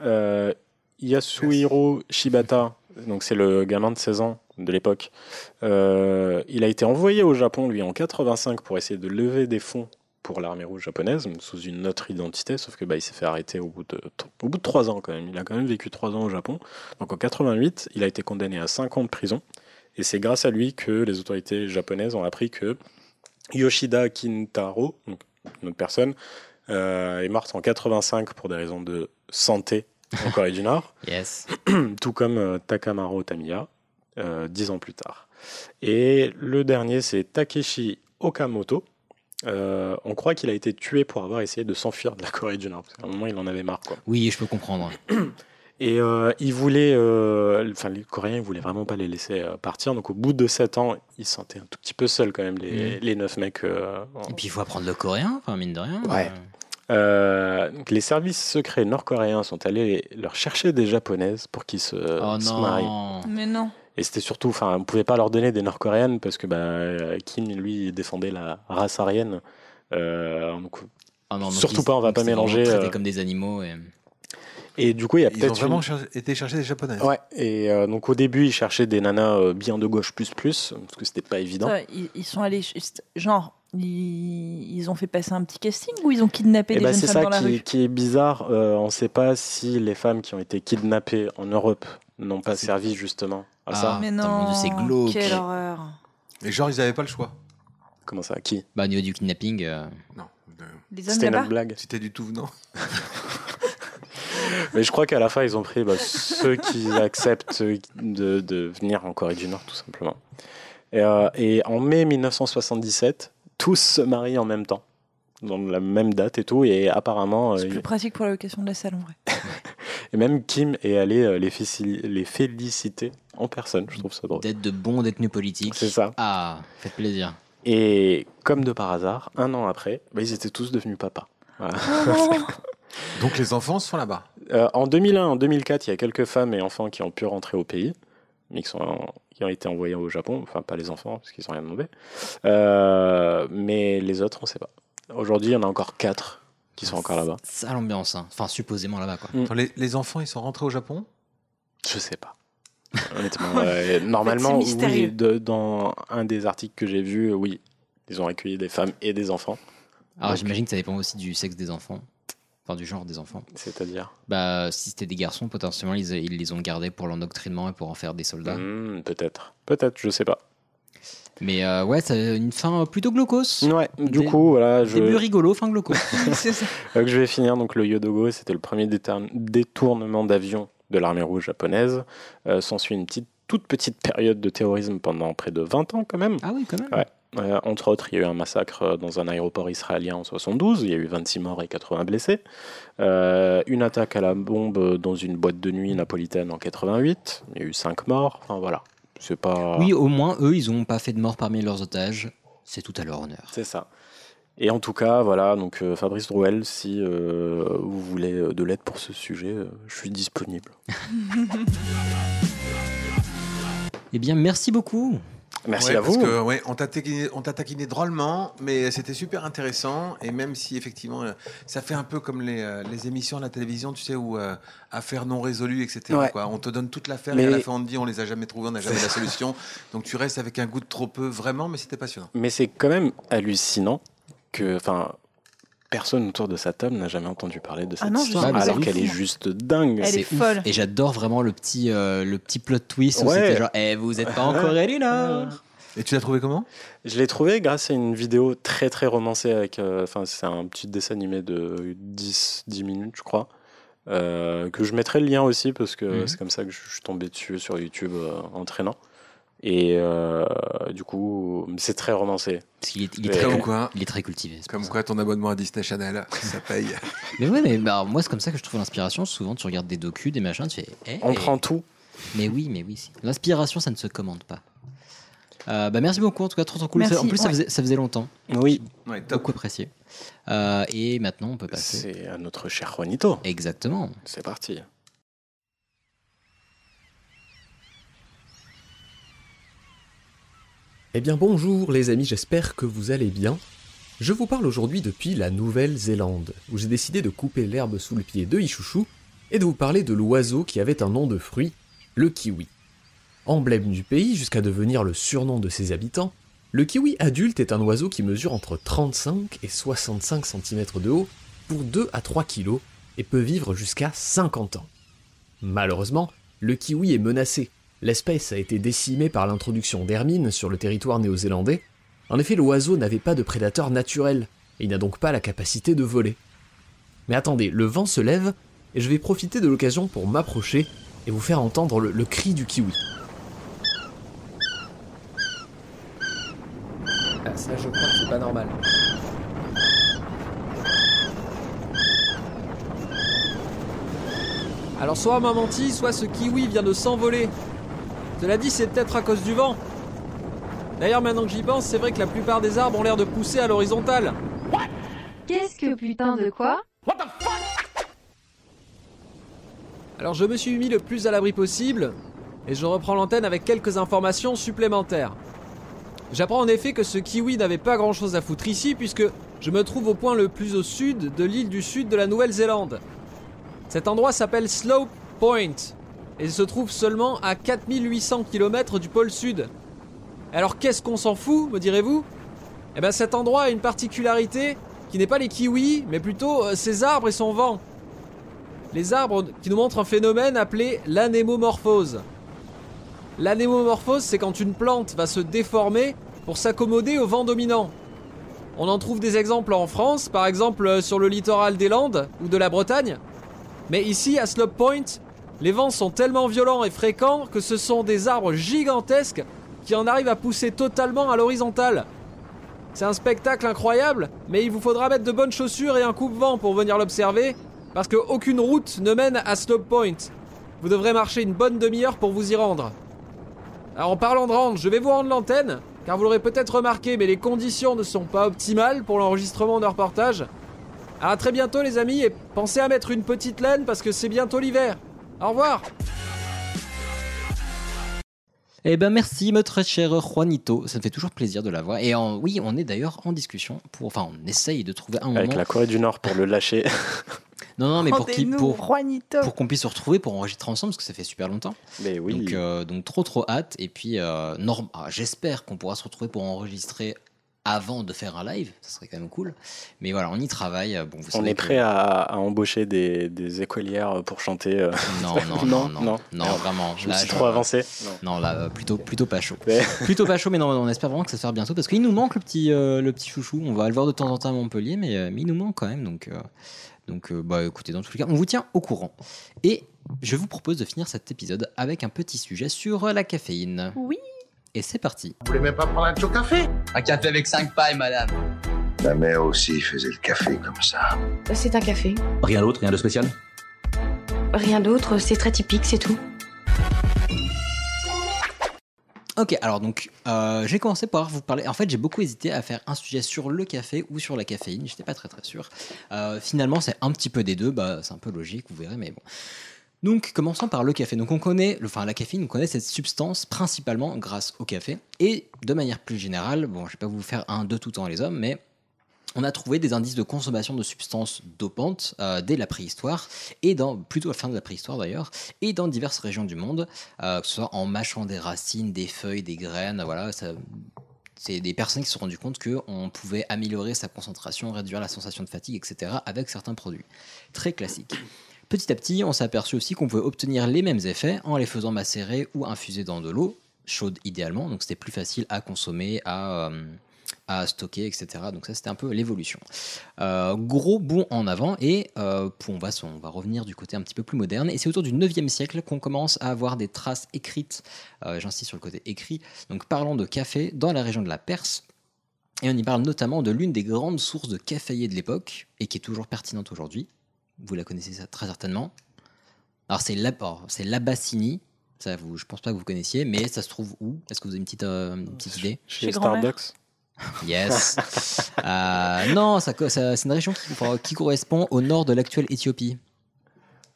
euh, Yasuhiro Shibata, donc c'est le gamin de seize ans de l'époque, euh, il a été envoyé au Japon, lui, en quatre-vingt-cinq pour essayer de lever des fonds pour l'armée rouge japonaise, sous une autre identité, sauf que bah, il s'est fait arrêter au bout de au bout de trois ans quand même. Il a quand même vécu trois ans au Japon. Donc en quatre-vingt-huit, il a été condamné à cinq ans de prison, et c'est grâce à lui que les autorités japonaises ont appris que Yoshida Kintaro, donc une autre personne, euh, est morte en quatre-vingt-cinq pour des raisons de santé en Corée du Nord, yes. Tout comme euh, Takamaro Tamiya, euh, dix ans plus tard. Et le dernier, c'est Takeshi Okamoto. Euh, on croit qu'il a été tué pour avoir essayé de s'enfuir de la Corée du Nord, parce qu'à un moment, il en avait marre, quoi. Oui, je peux comprendre. Et euh, ils voulaient, euh, enfin, les Coréens, ils voulaient vraiment pas les laisser euh, partir. Donc, au bout de sept ans, ils se sentaient un tout petit peu seuls, quand même, les, mmh. les neuf mecs. Euh, en... Et puis, il faut apprendre le coréen, enfin, mine de rien. Ouais. Euh... Euh, donc les services secrets nord-coréens sont allés leur chercher des japonaises pour qu'ils se, oh se marient. Mais non. Et c'était surtout, enfin, on pouvait pas leur donner des nord-coréennes parce que bah, Kim, lui, défendait la race aryenne. Euh, donc, oh non, donc surtout pas, on va pas mélanger. Traités comme des animaux. Et... Et du coup, il y a peut-être. Ils ont vraiment une... cher... été chercher des japonaises. Ouais. Et euh, donc, au début, ils cherchaient des nanas euh, bien de gauche, plus, plus, parce que c'était pas évident. Ça, ils, ils sont allés. Genre, ils, ils ont fait passer un petit casting ou ils ont kidnappé et des bah, jeunes femmes dans qui, la rue. C'est ça qui est bizarre. Euh, on ne sait pas si les femmes qui ont été kidnappées en Europe n'ont pas servi justement à ah, ça. Mais non, c'est glauque. Quelle horreur. Et genre, ils n'avaient pas le choix. Comment ça ? Qui ? Bah, au niveau du kidnapping. Euh... Non. De... Les hommes c'était notre blague. C'était du tout venant. Mais je crois qu'à la fin, ils ont pris bah, ceux qui acceptent de, de venir en Corée du Nord, tout simplement. Et, euh, et en mai mille neuf cent soixante-dix-sept, tous se marient en même temps, dans la même date et tout. Et apparemment... C'est euh, plus il... pratique pour la location de la salle, en vrai. Et même Kim est allé euh, les, féci... les féliciter en personne, je trouve ça drôle. D'être de bons détenus politiques. C'est ça. Ah, faites plaisir. Et comme de par hasard, un an après, bah, ils étaient tous devenus papas. Voilà. Oh. Donc les enfants sont là-bas. Euh, en deux mille un, en deux mille quatre, il y a quelques femmes et enfants qui ont pu rentrer au pays, mais qui, sont en, qui ont été envoyés au Japon. Enfin, pas les enfants, parce qu'ils n'ont rien demandé. Euh, mais les autres, on ne sait pas. Aujourd'hui, il y en a encore quatre qui sont encore là-bas. C'est à l'ambiance, hein. Enfin, supposément là-bas, quoi. Mm. Les, les enfants, ils sont rentrés au Japon ? Je ne sais pas. Honnêtement, euh, normalement, oui, de, dans un des articles que j'ai vu, oui, ils ont accueilli des femmes et des enfants. Alors, donc, j'imagine que ça dépend aussi du sexe des enfants. Enfin, du genre des enfants. C'est-à-dire ? Bah, si c'était des garçons, potentiellement, ils, ils les ont gardés pour l'endoctrinement et pour en faire des soldats. Mmh, peut-être. Peut-être, je sais pas. Mais euh, ouais, ça a une fin plutôt glaucose. Ouais, du des, coup, voilà. Je... Début rigolo, fin glaucose. C'est ça. Donc, je vais finir. Donc, le Yodogo, c'était le premier détourne... détournement d'avion de l'armée rouge japonaise. Euh, s'ensuit une petite, toute petite période de terrorisme pendant près de vingt ans, quand même. Ah oui, quand même. Ouais. Euh, entre autres, il y a eu un massacre dans un aéroport israélien en soixante-douze, il y a eu vingt-six morts et quatre-vingts blessés, euh, une attaque à la bombe dans une boîte de nuit napolitaine en quatre-vingt-huit, il y a eu cinq morts, enfin voilà, c'est pas... Oui, au moins, eux, ils n'ont pas fait de mort parmi leurs otages, c'est tout à leur honneur. C'est ça. Et en tout cas, voilà, donc euh, Fabrice Drouel, si euh, vous voulez de l'aide pour ce sujet, euh, je suis disponible. Eh bien, merci beaucoup. Merci ouais, à vous. Parce que, ouais, on, t'a taquiné, on t'a taquiné drôlement, mais c'était super intéressant. Et même si, effectivement, ça fait un peu comme les, euh, les émissions à la télévision, tu sais, où euh, affaires non résolues, et cetera. Ouais. Quoi. On te donne toute l'affaire mais... et à la fin, on te dit on les a jamais trouvées, on n'a jamais la solution. Donc tu restes avec un goût de trop peu, vraiment, mais c'était passionnant. Mais c'est quand même hallucinant que... Personne autour de sa table n'a jamais entendu parler de cette ah non, histoire, ah, alors qu'elle est juste dingue. Elle c'est est folle. Ouf. Et j'adore vraiment le petit, euh, le petit plot twist ouais. où c'était genre eh, « vous êtes pas en Corée du Nord !» Et tu l'as trouvé comment ? Je l'ai trouvé grâce à une vidéo très très romancée. avec, euh, c'est un petit dessin animé de dix minutes, je crois, euh, que je mettrai le lien aussi parce que mm-hmm. c'est comme ça que je suis tombé dessus sur YouTube euh, en traînant. Et euh, du coup, c'est très romancé. Il est, il est, très, comme quoi, il est très cultivé. Comme quoi, ton abonnement à Disney Channel, ça paye. Mais ouais, mais bah, moi, c'est comme ça que je trouve l'inspiration. Souvent, tu regardes des docus, des machins, tu fais. Eh, On eh. prend tout. Mais oui, mais oui. Si. L'inspiration, ça ne se commande pas. Euh, bah, merci beaucoup, en tout cas, trop trop cool. Merci. En plus, ouais. ça, faisait, ça faisait longtemps. Oui, ouais, beaucoup apprécié. Euh, et maintenant, on peut passer. C'est à notre cher Juanito. Exactement. C'est parti. Eh bien bonjour les amis, j'espère que vous allez bien. Je vous parle aujourd'hui depuis la Nouvelle-Zélande, où j'ai décidé de couper l'herbe sous le pied de Ichouchou et de vous parler de l'oiseau qui avait un nom de fruit, le kiwi. Emblème du pays jusqu'à devenir le surnom de ses habitants, Le kiwi adulte est un oiseau qui mesure entre trente-cinq et soixante-cinq centimètres de haut pour deux à trois kilos et peut vivre jusqu'à cinquante ans. Malheureusement, le kiwi est menacé. L'espèce a été décimée par l'introduction d'hermines sur le territoire néo-zélandais. En effet, l'oiseau n'avait pas de prédateur naturel et il n'a donc pas la capacité de voler. Mais attendez, le vent se lève et je vais profiter de l'occasion pour m'approcher et vous faire entendre le, le cri du kiwi. Ah, ça je crois que c'est pas normal. Alors soit m'a menti, soit ce kiwi vient de s'envoler. Cela dit, c'est peut-être à cause du vent. D'ailleurs, maintenant que j'y pense, c'est vrai que la plupart des arbres ont l'air de pousser à l'horizontale. Qu'est-ce que putain de quoi? What the fuck? Alors je me suis mis le plus à l'abri possible, et je reprends l'antenne avec quelques informations supplémentaires. J'apprends en effet que ce kiwi n'avait pas grand-chose à foutre ici, puisque je me trouve au point le plus au sud de l'île du sud de la Nouvelle-Zélande. Cet endroit s'appelle Slope Point et se trouve seulement à quatre mille huit cents kilomètres du pôle sud. Alors qu'est-ce qu'on s'en fout, me direz-vous? Eh bien cet endroit a une particularité qui n'est pas les kiwis, mais plutôt euh, ses arbres et son vent. Les arbres qui nous montrent un phénomène appelé l'anémomorphose. L'anémomorphose, c'est quand une plante va se déformer pour s'accommoder au vent dominant. On en trouve des exemples en France, par exemple euh, sur le littoral des Landes ou de la Bretagne. Mais ici, à Slope Point, les vents sont tellement violents et fréquents que ce sont des arbres gigantesques qui en arrivent à pousser totalement à l'horizontale. C'est un spectacle incroyable, mais il vous faudra mettre de bonnes chaussures et un coupe-vent pour venir l'observer, parce qu'aucune route ne mène à Slope Point. Vous devrez marcher une bonne demi-heure pour vous y rendre. Alors en parlant de rendre, je vais vous rendre l'antenne, car vous l'aurez peut-être remarqué, mais les conditions ne sont pas optimales pour l'enregistrement de reportage. À très bientôt les amis, et pensez à mettre une petite laine parce que c'est bientôt l'hiver. Au revoir. Eh ben merci, me très cher Juanito, ça me fait toujours plaisir de l'avoir. Et en, oui, on est d'ailleurs en discussion, pour, enfin on essaye de trouver un moment... Avec la Corée du Nord pour le lâcher. Non, non, mais pour, qui, pour, pour qu'on puisse se retrouver, pour enregistrer ensemble, parce que ça fait super longtemps. Mais oui. Donc, euh, donc trop trop hâte, et puis euh, norm... ah, j'espère qu'on pourra se retrouver pour enregistrer... avant de faire un live, ça serait quand même cool. Mais voilà, on y travaille. Bon, vous on est prêt que... à, à embaucher des, des écolières pour chanter. Euh... Non, non, non, non, non, non, non, vraiment. Je là, me suis trop avancé. Non, non là, euh, plutôt, plutôt pas chaud. Ouais. Plutôt pas chaud, mais non, on espère vraiment que ça se fera bientôt parce qu'il nous manque le petit, euh, le petit chouchou. On va le voir de temps en temps à Montpellier, mais, euh, mais il nous manque quand même. Donc, euh, donc euh, bah, écoutez, dans tous les cas, on vous tient au courant. Et je vous propose de finir cet épisode avec un petit sujet sur la caféine. Oui. Et c'est parti. Vous voulez même pas prendre un petit café? Un café avec cinq pailles, madame. Ma mère aussi faisait le café comme ça. C'est un café. Rien d'autre, rien de spécial? Rien d'autre, c'est très typique, c'est tout. Ok, alors donc, euh, j'ai commencé par vous parler... En fait, j'ai beaucoup hésité à faire un sujet sur le café ou sur la caféine, j'étais pas très très sûr. Euh, finalement, c'est un petit peu des deux, bah, c'est un peu logique, vous verrez, mais bon... Donc, commençons par le café. Donc, on connaît, enfin, la caféine, on connaît cette substance principalement grâce au café. Et de manière plus générale, bon, je vais pas vous faire un de tout temps les hommes, mais on a trouvé des indices de consommation de substances dopantes euh, dès la préhistoire, et dans, plutôt à la fin de la préhistoire d'ailleurs, et dans diverses régions du monde, euh, que ce soit en mâchant des racines, des feuilles, des graines, voilà, ça... C'est des personnes qui se sont rendues compte qu'on pouvait améliorer sa concentration, réduire la sensation de fatigue, et cetera avec certains produits. Très classique. Petit à petit, on s'est aperçu aussi qu'on pouvait obtenir les mêmes effets en les faisant macérer ou infuser dans de l'eau, chaude idéalement, donc c'était plus facile à consommer, à, euh, à stocker, et cetera. Donc ça, c'était un peu l'évolution. Euh, gros bond en avant, et euh, on, va, on va revenir du côté un petit peu plus moderne, et c'est autour du neuvième siècle qu'on commence à avoir des traces écrites, euh, j'insiste sur le côté écrit, donc parlant de café dans la région de la Perse. Et on y parle notamment de l'une des grandes sources de caféiers de l'époque, et qui est toujours pertinente aujourd'hui. Vous la connaissez ça très certainement. Alors c'est l'apport, c'est Labassini. Ça, vous, je pense pas que vous connaissiez, mais ça se trouve où? Est-ce que vous avez une petite, euh, une petite idée? Chez Starbucks. Yes. euh, non, ça, ça, c'est une région qui, qui correspond au nord de l'actuelle Éthiopie.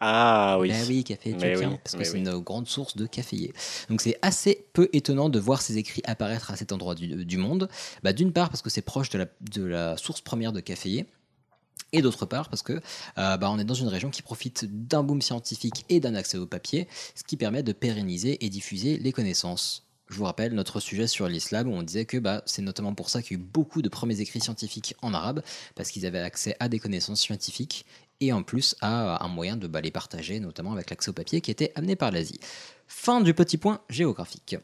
Ah oui. Ben oui, café éthiopien, oui, parce que c'est oui. une grande source de caféiers. Donc c'est assez peu étonnant de voir ces écrits apparaître à cet endroit du, du monde. Bah, d'une part parce que c'est proche de la, de la source première de caféiers. Et d'autre part, parce que euh, bah, on est dans une région qui profite d'un boom scientifique et d'un accès au papier, ce qui permet de pérenniser et diffuser les connaissances. je vous rappelle, notre sujet sur l'islam, où on disait que bah, c'est notamment pour ça qu'il y a eu beaucoup de premiers écrits scientifiques en arabe, parce qu'ils avaient accès à des connaissances scientifiques et en plus à un moyen de bah, les partager, notamment avec l'accès au papier qui était amené par l'Asie. Fin du petit point géographique.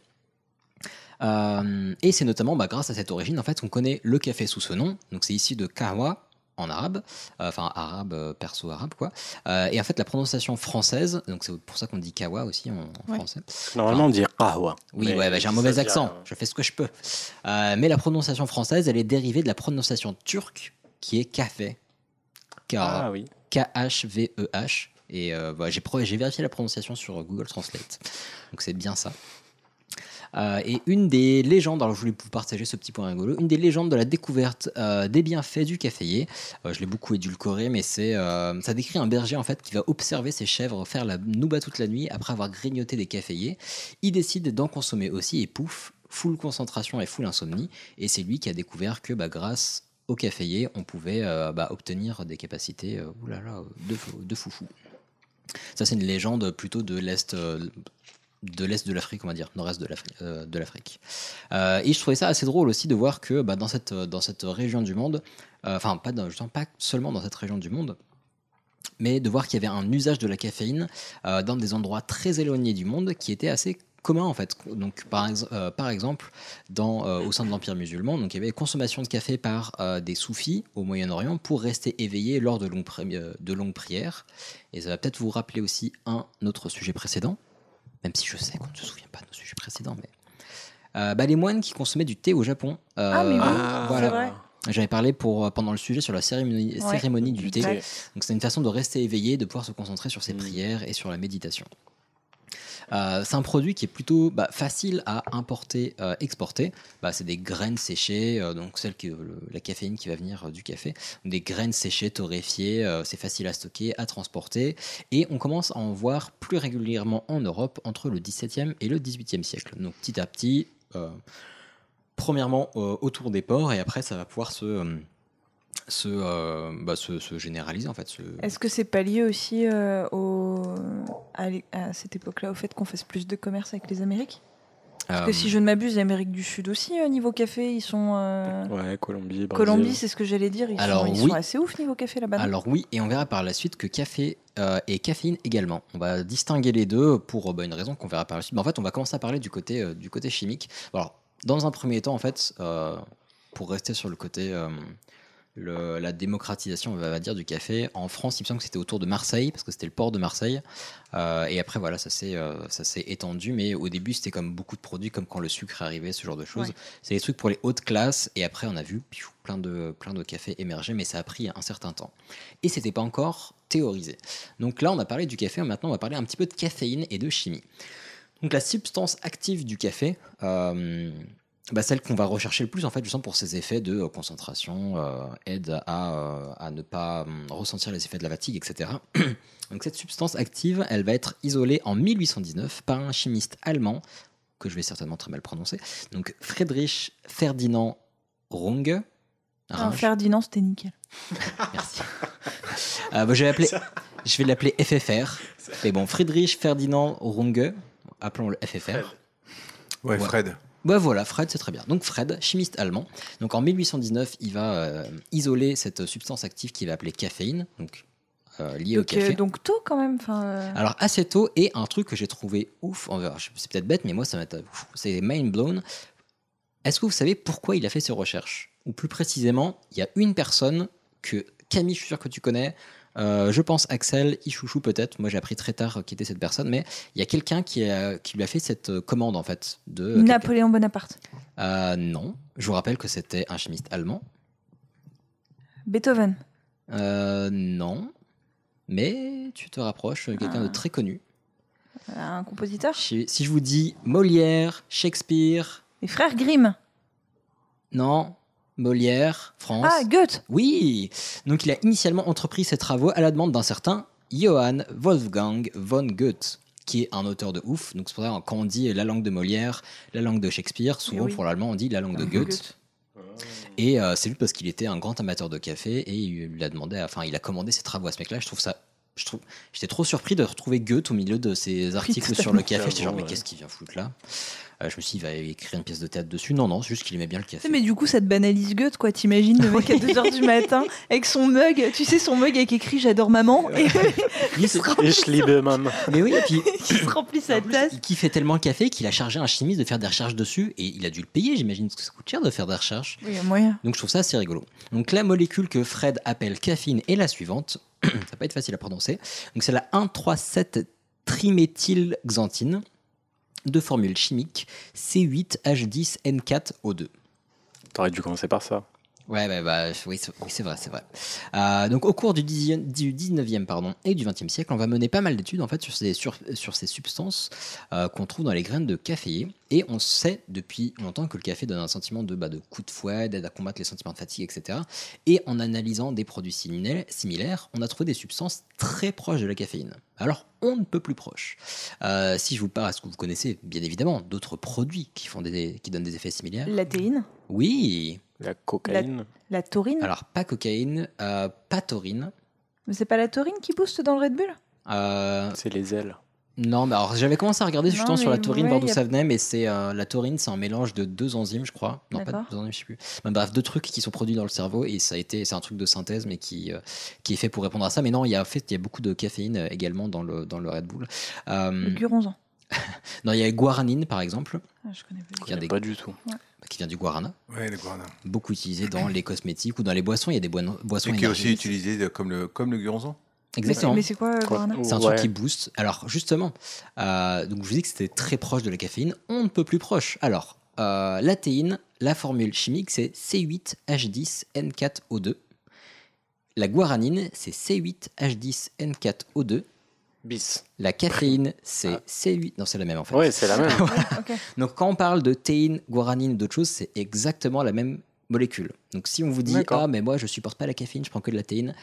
Euh, et c'est notamment bah, grâce à cette origine en fait, qu'on connaît le café sous ce nom. Donc c'est ici de kahwa en arabe, euh, enfin arabe, euh, perso-arabe quoi. Euh, et en fait la prononciation française, donc c'est pour ça qu'on dit kahwa aussi en, en ouais. français. Normalement enfin, on dit kahwa. Oui, mais ouais, bah, j'ai un mauvais accent, dire... je fais ce que je peux. Euh, mais la prononciation française, elle est dérivée de la prononciation turque qui est café. Car, ah oui. K H V E H. Et euh, bah, j'ai, pro- j'ai vérifié la prononciation sur Google Translate. Donc c'est bien ça. Euh, et une des légendes, alors je voulais vous partager ce petit point rigolo, une des légendes de la découverte euh, des bienfaits du caféier, euh, je l'ai beaucoup édulcoré, mais c'est, euh, ça décrit un berger en fait qui va observer ses chèvres faire la nouba toute la nuit après avoir grignoté des caféiers. Il décide d'en consommer aussi et pouf, full concentration et full insomnie. Et c'est lui qui a découvert que bah, grâce au caféier, on pouvait euh, bah, obtenir des capacités euh, oulala, de, de foufou. Ça c'est une légende plutôt de l'Est... Euh, de l'Est de l'Afrique, on va dire, nord-est de l'Afrique. Euh, de l'Afrique. Euh, et je trouvais ça assez drôle aussi de voir que bah, dans, cette, dans cette région du monde, euh, enfin pas, dans, pas seulement dans cette région du monde, mais de voir qu'il y avait un usage de la caféine euh, dans des endroits très éloignés du monde qui était assez commun en fait. Donc, par, ex- euh, par exemple, dans, euh, au sein de l'Empire musulman, donc, il y avait consommation de café par euh, des soufis au Moyen-Orient pour rester éveillés lors de longues, pri- de longues prières. Et ça va peut-être vous rappeler aussi un autre sujet précédent. Même si je sais qu'on ne se souvient pas de nos sujets précédents, mais euh, bah, les moines qui consommaient du thé au Japon. Euh, ah mais oui, ah, voilà. C'est vrai. J'avais parlé pour, pendant le sujet sur la cérémonie, ouais. cérémonie du thé. Ouais. Donc c'est une façon de rester éveillé, de pouvoir se concentrer sur ses mmh. prières et sur la méditation. Euh, c'est un produit qui est plutôt bah, facile à importer, euh, exporter. Bah, c'est des graines séchées, euh, donc celle que, le, la caféine qui va venir euh, du café. Des graines séchées, torréfiées, euh, c'est facile à stocker, à transporter. Et on commence à en voir plus régulièrement en Europe entre le dix-septième et le dix-huitième siècle. Donc petit à petit, euh, premièrement euh, autour des ports, et après ça va pouvoir se... Euh, Se, euh, bah, se, se généraliser en fait. Se... Est-ce que c'est pas lié aussi euh, au... à, à cette époque-là au fait qu'on fasse plus de commerce avec les Amériques ? Parce euh... que si je ne m'abuse, l'Amérique du Sud aussi, euh, niveau café, ils sont... Euh... Ouais, Colombie, Brésil. Colombie, c'est ce que j'allais dire, ils, Alors, sont, ils oui. sont assez ouf niveau café là-bas. Alors oui, et on verra par la suite que café euh, et caféine également. On va distinguer les deux pour bah, une raison qu'on verra par la suite. Bah, en fait, on va commencer à parler du côté, euh, du côté chimique. Alors, dans un premier temps, en fait, euh, pour rester sur le côté... Euh, Le, la démocratisation, on va dire, du café. En France, il me semble que c'était autour de Marseille, parce que c'était le port de Marseille. Euh, et après, voilà, ça s'est, euh, ça s'est étendu. Mais au début, c'était comme beaucoup de produits, comme quand le sucre arrivait, ce genre de choses. Ouais. C'est des trucs pour les hautes classes. Et après, on a vu piou, plein, de, plein de cafés émerger, mais ça a pris un certain temps. Et c'était pas encore théorisé. Donc là, on a parlé du café. Maintenant, on va parler un petit peu de caféine et de chimie. Donc la substance active du café... Euh, Bah celle qu'on va rechercher le plus en fait, justement pour ses effets de concentration, euh, aide à, euh, à ne pas euh, ressentir les effets de la fatigue, et cetera. Donc cette substance active, elle va être isolée en mille huit cent dix-neuf par un chimiste allemand, que je vais certainement très mal prononcer, donc Friedrich Ferdinand Runge. Ah, Ferdinand, c'était nickel. Merci. euh, bah, je, vais appeler, je vais l'appeler F F R. Mais bon, Friedrich Ferdinand Runge, appelons-le F F R. Ouais, ouais. Fred. Bah voilà, Fred, c'est très bien. Donc Fred, chimiste allemand. Donc en mille huit cent dix-neuf, il va euh, isoler cette substance active qu'il va appeler caféine, donc euh, liée donc, au café. Euh, donc tôt quand même. Euh... Alors assez tôt, et un truc que j'ai trouvé ouf, c'est peut-être bête, mais moi ça m'a c'est mind blown. Est-ce que vous savez pourquoi il a fait ses recherches ? Ou plus précisément, il y a une personne que Camille, je suis sûr que tu connais. Euh, je pense Axel, Ichouchou peut-être, moi j'ai appris très tard qui était cette personne, mais il y a quelqu'un qui, a, qui lui a fait cette commande en fait. De Napoléon quelqu'un. Bonaparte euh, Non, je vous rappelle que c'était un chimiste allemand. Beethoven euh, Non, mais tu te rapproches, quelqu'un ah. de très connu. Un compositeur si, si je vous dis Molière, Shakespeare... Les frères Grimm Non Molière, France. Ah, Goethe ! Oui ! Donc, il a initialement entrepris ses travaux à la demande d'un certain Johann Wolfgang von Goethe, qui est un auteur de ouf. Donc, c'est pour ça, quand on dit la langue de Molière, la langue de Shakespeare, souvent, oui. pour l'allemand, on dit la langue de Goethe. Goethe. Et euh, c'est lui parce qu'il était un grand amateur de café et il lui a demandé, à, enfin, il a commandé ses travaux à ce mec-là. Je trouve ça... Je trouve, j'étais trop surpris de retrouver Goethe au milieu de ses articles sur le café. J'étais genre, mais qu'est-ce qu'il vient foutre là ? Euh, je me suis dit, il va écrire une pièce de théâtre dessus. Non, non, c'est juste qu'il aimait bien le café. Mais du coup, ça te banalise Goethe, quoi. T'imagines le mec à deux heures du matin avec son mug, tu sais, son mug avec écrit J'adore maman. Et il se remplit sa place. Il kiffait tellement le café qu'il a chargé un chimiste de faire des recherches dessus et il a dû le payer, j'imagine, parce que ça coûte cher de faire des recherches. Oui, moyen. Donc je trouve ça assez rigolo. Donc la molécule que Fred appelle caféine est la suivante. Ça va pas être facile à prononcer. Donc c'est la un trois sept triméthylxanthine de formule chimique C huit H dix N quatre O deux. T'aurais dû commencer par ça. Ouais, bah, bah, oui, c'est, oui, c'est vrai, c'est vrai. Euh, donc, au cours du, dix, du dix-neuvième pardon, et du vingtième siècle, on va mener pas mal d'études en fait, sur, ces, sur, sur ces substances euh, qu'on trouve dans les graines de caféier. Et on sait depuis longtemps que le café donne un sentiment de, bah, de coup de fouet, d'aide à combattre les sentiments de fatigue, et cetera. Et en analysant des produits similaires, on a trouvé des substances très proches de la caféine. Alors, on ne peut plus proche. Euh, si je vous parle, est-ce que vous connaissez, bien évidemment, d'autres produits qui, font des, qui donnent des effets similaires ? La théine ? Oui. La cocaïne. La, la taurine ? Alors, pas cocaïne, euh, pas taurine. Mais c'est pas la taurine qui booste dans le Red Bull ? euh... C'est les ailes. Non, mais alors j'avais commencé à regarder justement sur la taurine, ouais, voir d'où a... ça venait, mais c'est euh, la taurine, c'est un mélange de deux enzymes, je crois. Non, d'accord. Pas deux enzymes, je sais plus. Bah, bref, deux trucs qui sont produits dans le cerveau et ça a été, c'est un truc de synthèse, mais qui euh, qui est fait pour répondre à ça. Mais non, il y a en fait, il y a beaucoup de caféine également dans le dans le Red Bull. Euh... Le guronzan. Non, il y a guaranine par exemple. Ah, je connais pas, je connais des... pas du tout. Ouais. Bah, qui vient du guarana. Oui, le guarana. Beaucoup utilisé dans les cosmétiques ou dans les boissons. Il y a des boi- boissons. Et qui est aussi utilisé comme le comme le guronzan. Exactement. Mais c'est, mais c'est quoi, euh, C'est un ouais. truc qui booste. Alors, justement, euh, donc je vous dis que c'était très proche de la caféine. On ne peut plus proche. Alors, euh, la théine, la formule chimique, c'est C huit H dix N quatre O deux. La guaranine, c'est C huit H dix N quatre O deux. Bis. La caféine, c'est ah. C huit... Non, c'est la même, en fait. Oui, c'est la même. Voilà. Okay. Donc, quand on parle de théine, guaranine, d'autres choses, c'est exactement la même molécule. Donc, si on vous dit « Ah, mais moi, je ne supporte pas la caféine, je prends que de la théine »,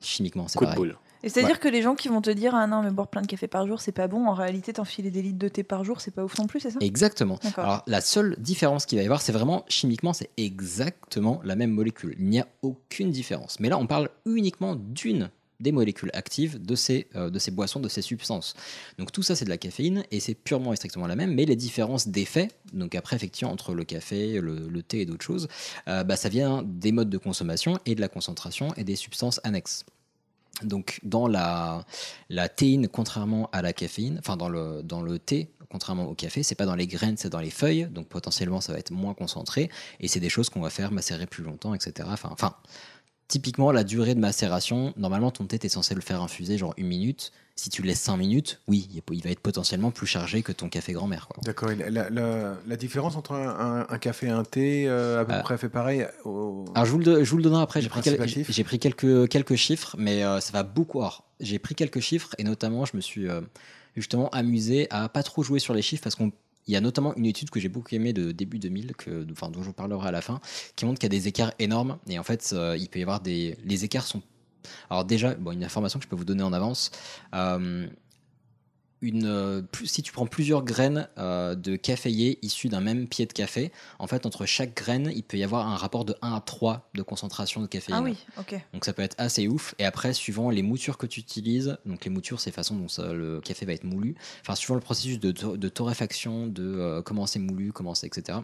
chimiquement, c'est coup pareil. De boule. Et c'est-à-dire ouais. que les gens qui vont te dire « Ah non, mais boire plein de café par jour, c'est pas bon », en réalité, t'enfiler des litres de thé par jour, c'est pas ouf non plus, c'est ça ? Exactement. D'accord. Alors, la seule différence qu'il va y avoir, c'est vraiment, chimiquement, c'est exactement la même molécule. Il n'y a aucune différence. Mais là, on parle uniquement d'une des molécules actives de ces, euh, de ces boissons, de ces substances. Donc, tout ça, c'est de la caféine, et c'est purement et strictement la même, mais les différences d'effets, donc après, effectivement, entre le café, le, le thé et d'autres choses, euh, bah, ça vient des modes de consommation et de la concentration et des substances annexes. Donc, dans la, la théine, contrairement à la caféine, enfin, dans le, dans le thé, contrairement au café, c'est pas dans les graines, c'est dans les feuilles, donc potentiellement, ça va être moins concentré, et c'est des choses qu'on va faire macérer plus longtemps, et cetera. Enfin, enfin typiquement, la durée de macération, normalement, ton thé, t'es censé le faire infuser genre une minute. Si tu le laisses cinq minutes, oui, il va être potentiellement plus chargé que ton café grand-mère, quoi. D'accord. La, la, la différence entre un, un, un café et un thé, euh, à peu euh, près fait pareil au... Alors, je vous le, je vous le donnerai après. J'ai pris, quel, j'ai, j'ai pris quelques, quelques chiffres, mais euh, ça va beaucoup. Alors, j'ai pris quelques chiffres et notamment, je me suis euh, justement amusé à pas trop jouer sur les chiffres parce qu'on Il y a notamment une étude que j'ai beaucoup aimée de début deux mille, que, enfin, dont je vous parlerai à la fin, qui montre qu'il y a des écarts énormes. Et en fait, euh, il peut y avoir des... Les écarts sont... Alors déjà, bon, une information que je peux vous donner en avance. Euh, une, euh, plus, si tu prends plusieurs graines euh, de caféier issues d'un même pied de café, en fait, entre chaque graine, il peut y avoir un rapport de un à trois de concentration de caféine. Ah oui, ok. Donc ça peut être assez ouf. Et après, suivant les moutures que tu utilises, donc les moutures, c'est la façon dont ça, le café va être moulu, enfin, suivant le processus de, de, de torréfaction, de euh, comment c'est moulu, comment c'est, et cetera,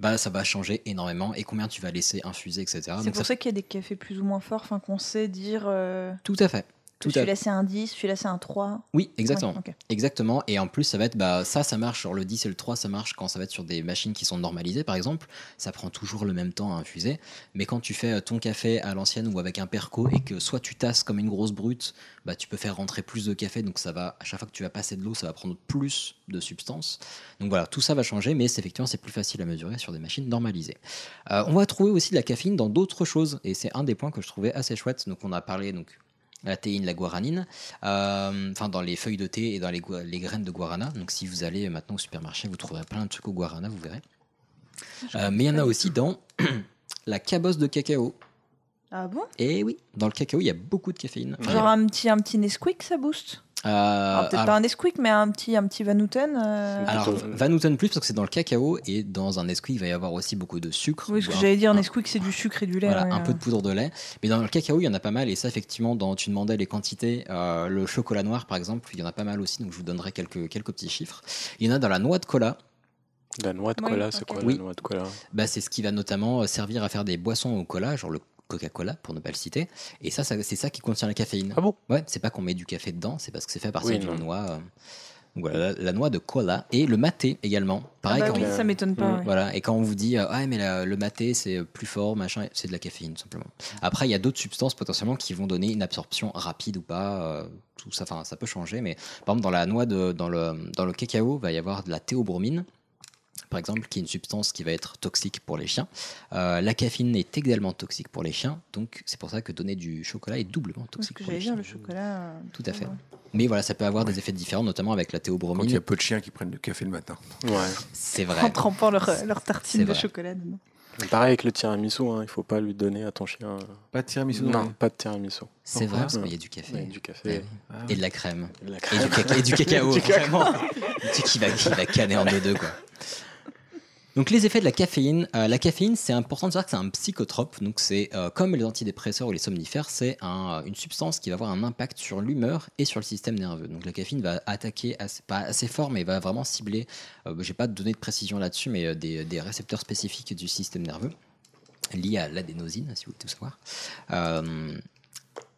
bah, ça va changer énormément et combien tu vas laisser infuser, et cetera. C'est donc pour ça, ça qu'il y a des cafés plus ou moins forts, enfin, qu'on sait dire... Euh... Tout à fait. Tout celui-là, à... c'est un dix, celui-là, c'est un trois. Oui, exactement. Ouais, okay. Exactement. Et en plus, ça va être, bah, ça, ça marche sur le dix et le trois, ça marche quand ça va être sur des machines qui sont normalisées, par exemple. Ça prend toujours le même temps à infuser. Mais quand tu fais ton café à l'ancienne ou avec un perco et que soit tu tasses comme une grosse brute, bah, tu peux faire rentrer plus de café. Donc, ça va, à chaque fois que tu vas passer de l'eau, ça va prendre plus de substances. Donc, voilà, tout ça va changer, mais c'est, effectivement, c'est plus facile à mesurer sur des machines normalisées. Euh, on va trouver aussi de la caféine dans d'autres choses. Et c'est un des points que je trouvais assez chouette. Donc, on a parlé, donc, la théine, la guaranine, euh, enfin dans les feuilles de thé et dans les, gu- les graines de guarana. Donc si vous allez maintenant au supermarché, vous trouverez plein de trucs au guarana, vous verrez. Euh, mais il y en a aussi dans la cabosse de cacao. Ah bon ? Eh oui, dans le cacao, il y a beaucoup de caféine. Genre enfin, un petit, un petit Nesquik, ça booste ? Euh, alors, peut-être alors, pas un Nesquik, mais un petit, un petit Van Houten. Euh... Alors, Van Houten plus, parce que c'est dans le cacao, et dans un Nesquik, il va y avoir aussi beaucoup de sucre. Oui, ce que j'allais dire, Nesquik, c'est du sucre et du lait. Voilà, ouais, un euh... peu de poudre de lait. Mais dans le cacao, il y en a pas mal, et ça, effectivement, dans, tu demandais les quantités. Euh, le chocolat noir, par exemple, il y en a pas mal aussi, donc je vous donnerai quelques, quelques petits chiffres. Il y en a dans la noix de cola, La noix de cola, oui, c'est okay. quoi oui. la noix de cola bah, c'est ce qui va notamment servir à faire des boissons au cola, genre le Coca-Cola, pour ne pas le citer. Et ça, ça c'est ça qui contient la caféine. Ah bon ? Ouais, c'est pas qu'on met du café dedans, c'est parce que c'est fait à partir oui, d'une noix. Euh... Voilà, la, la noix de cola et le maté également. Pareil, ah bah oui, on... ça m'étonne pas. Mmh. Ouais. Voilà, et quand on vous dit euh, ah mais la, le maté c'est plus fort machin, c'est de la caféine simplement. Après il y a d'autres substances potentiellement qui vont donner une absorption rapide ou pas. Euh, tout ça, enfin ça peut changer. Mais par exemple dans la noix de dans le dans le cacao va y avoir de la théobromine, par exemple, qui est une substance qui va être toxique pour les chiens. Euh, la caféine est également toxique pour les chiens, donc c'est pour ça que donner du chocolat est doublement toxique pour les chiens. Parce que j'allais dire, le chocolat... Tout à fait. Mais voilà, ça peut avoir ouais. des effets différents, notamment avec la théobromine. Quand il y a peu de chiens qui prennent du café le matin. Ouais. C'est vrai. En trempant leur, leur tartine de chocolat dedans. Pareil avec le tiramisu, hein, il ne faut pas lui donner à ton chien... Pas de tiramisu. Non, non. pas de tiramisu. C'est vrai, parce qu'il y a du café. Ouais, du café. Ah oui. Et de la crème. Et, la crème. Et, du, caca- et du cacao, vraiment. Tu qui va, qui va canner en deux-deux, quoi. Donc les effets de la caféine, euh, la caféine c'est important de savoir que c'est un psychotrope, donc c'est euh, comme les antidépresseurs ou les somnifères, c'est un, une substance qui va avoir un impact sur l'humeur et sur le système nerveux. Donc la caféine va attaquer, assez, pas assez fort, mais va vraiment cibler, euh, j'ai pas de données de précision là-dessus, mais euh, des, des récepteurs spécifiques du système nerveux, liés à l'adénosine, si vous voulez tout savoir. Euh,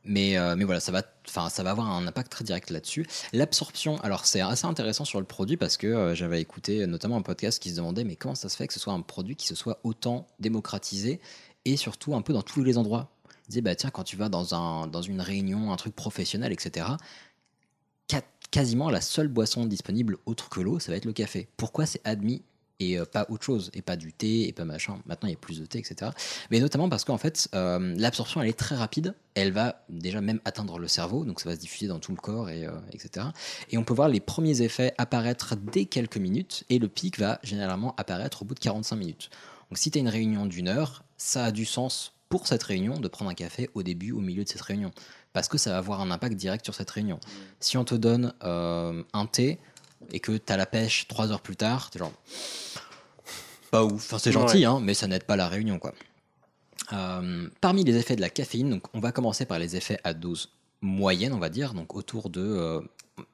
Mais, euh, mais voilà, ça va, enfin, ça va avoir un impact très direct là-dessus. L'absorption, alors c'est assez intéressant sur le produit parce que euh, j'avais écouté notamment un podcast qui se demandait mais comment ça se fait que ce soit un produit qui se soit autant démocratisé et surtout un peu dans tous les endroits. Ils disaient bah tiens, quand tu vas dans, un, dans une réunion, un truc professionnel, et cetera, quasiment la seule boisson disponible autre que l'eau, ça va être le café. Pourquoi c'est admis ? Et pas autre chose, et pas du thé, et pas machin. Maintenant, il y a plus de thé, et cetera. Mais notamment parce qu'en fait, euh, l'absorption, elle est très rapide. Elle va déjà même atteindre le cerveau, donc ça va se diffuser dans tout le corps, et, euh, etc. Et on peut voir les premiers effets apparaître dès quelques minutes, et le pic va généralement apparaître au bout de quarante-cinq minutes. Donc si tu as une réunion d'une heure, ça a du sens pour cette réunion de prendre un café au début, au milieu de cette réunion, parce que ça va avoir un impact direct sur cette réunion. Si on te donne euh, un thé, et que t'as la pêche trois heures plus tard, t'es genre pas ouf. Enfin, c'est gentil, ouais. hein, mais ça n'aide pas la réunion, quoi. Euh, parmi les effets de la caféine, donc on va commencer par les effets à dose moyenne, on va dire, donc autour de euh,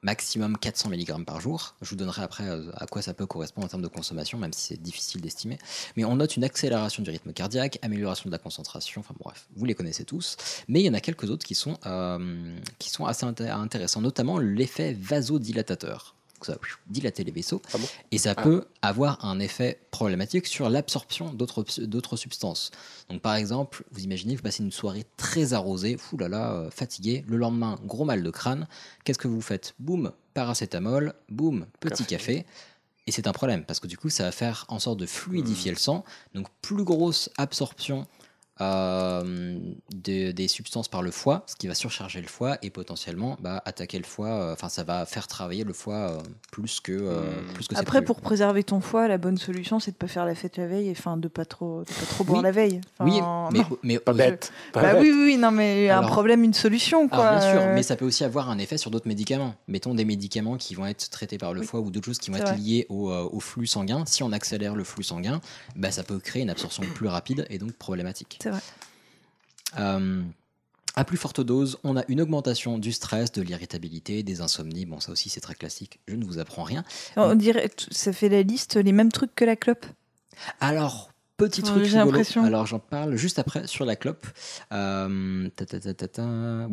maximum quatre cents milligrammes par jour. Je vous donnerai après à quoi ça peut correspondre en termes de consommation, même si c'est difficile d'estimer. Mais on note une accélération du rythme cardiaque, amélioration de la concentration, enfin bref, vous les connaissez tous. Mais il y en a quelques autres qui sont, euh, qui sont assez inté- intéressants, notamment l'effet vasodilatateur. Donc ça va dilater les vaisseaux ah bon et ça ah. peut avoir un effet problématique sur l'absorption d'autres, d'autres substances. Donc par exemple, vous imaginez, vous passez une soirée très arrosée, fou là là, euh, fatigué, le lendemain, gros mal de crâne, qu'est-ce que vous faites ? Boum, paracétamol, boum, petit café. café. Et c'est un problème parce que du coup, ça va faire en sorte de fluidifier mmh. le sang, donc plus grosse absorption Euh, de, des substances par le foie, ce qui va surcharger le foie et potentiellement bah, attaquer le foie, enfin euh, ça va faire travailler le foie euh, plus que, euh, plus que après pour préserver ton foie, la bonne solution c'est de pas faire la fête la veille, enfin de pas trop, de pas trop oui. boire la veille, oui, mais, mais pas bête, pas bah bête. Oui, oui, non mais alors, un problème une solution quoi. Alors, bien sûr, mais ça peut aussi avoir un effet sur d'autres médicaments, mettons des médicaments qui vont être traités par le oui. foie ou d'autres choses qui vont c'est être vrai. liées au, euh, au flux sanguin. Si on accélère le flux sanguin, bah, ça peut créer une absorption plus rapide et donc problématique. C'est vrai. Euh, à plus forte dose, on a une augmentation du stress, de l'irritabilité, des insomnies. Bon, ça aussi, c'est très classique. Je ne vous apprends rien. On dirait, ça fait la liste, les mêmes trucs que la clope. Alors, petit truc rigolo. Alors, j'en parle juste après sur la clope. Euh, ta ta ta ta ta.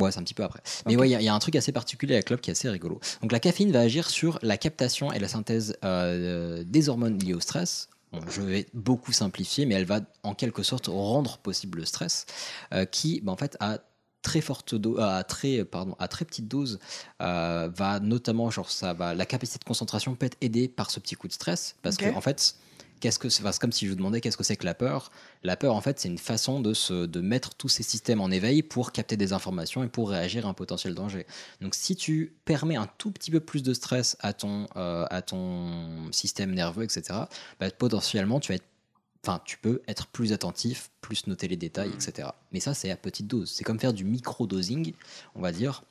Ouais, c'est un petit peu après. Mais okay. ouais, il y, y a un truc assez particulier à la clope qui est assez rigolo. Donc, la caféine va agir sur la captation et la synthèse euh, des hormones liées au stress. Bon, je vais beaucoup simplifier, mais elle va en quelque sorte rendre possible le stress euh, qui, ben, en fait, à très forte do- à très pardon, à très petite dose, euh, va notamment, genre, ça va, la capacité de concentration peut être aidée par ce petit coup de stress, parce okay. que en fait, qu'est-ce que c'est, enfin, c'est comme si je vous demandais qu'est-ce que c'est que la peur. La peur, en fait, c'est une façon de se, de mettre tous ces systèmes en éveil pour capter des informations et pour réagir à un potentiel danger. Donc, si tu permets un tout petit peu plus de stress à ton, euh, à ton système nerveux, et cetera, bah, potentiellement, tu vas être, enfin, tu peux être plus attentif, plus noter les détails, et cetera. Mais ça, c'est à petite dose. C'est comme faire du micro-dosing, on va dire,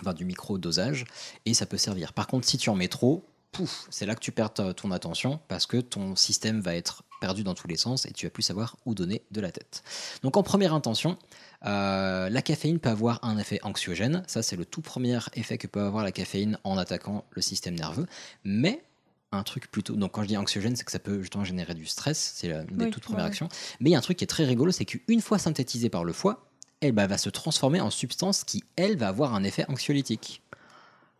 enfin, du micro-dosage, et ça peut servir. Par contre, si tu en mets trop, pouf, c'est là que tu perds ta, ton attention parce que ton système va être perdu dans tous les sens et tu vas plus savoir où donner de la tête. Donc en première intention, euh, la caféine peut avoir un effet anxiogène. Ça, c'est le tout premier effet que peut avoir la caféine en attaquant le système nerveux. Mais un truc plutôt... Donc, quand je dis anxiogène, c'est que ça peut justement générer du stress. C'est la, une des oui, toutes premières ouais. actions. Mais il y a un truc qui est très rigolo, c'est qu'une fois synthétisée par le foie, elle bah, va se transformer en substance qui, elle, va avoir un effet anxiolytique.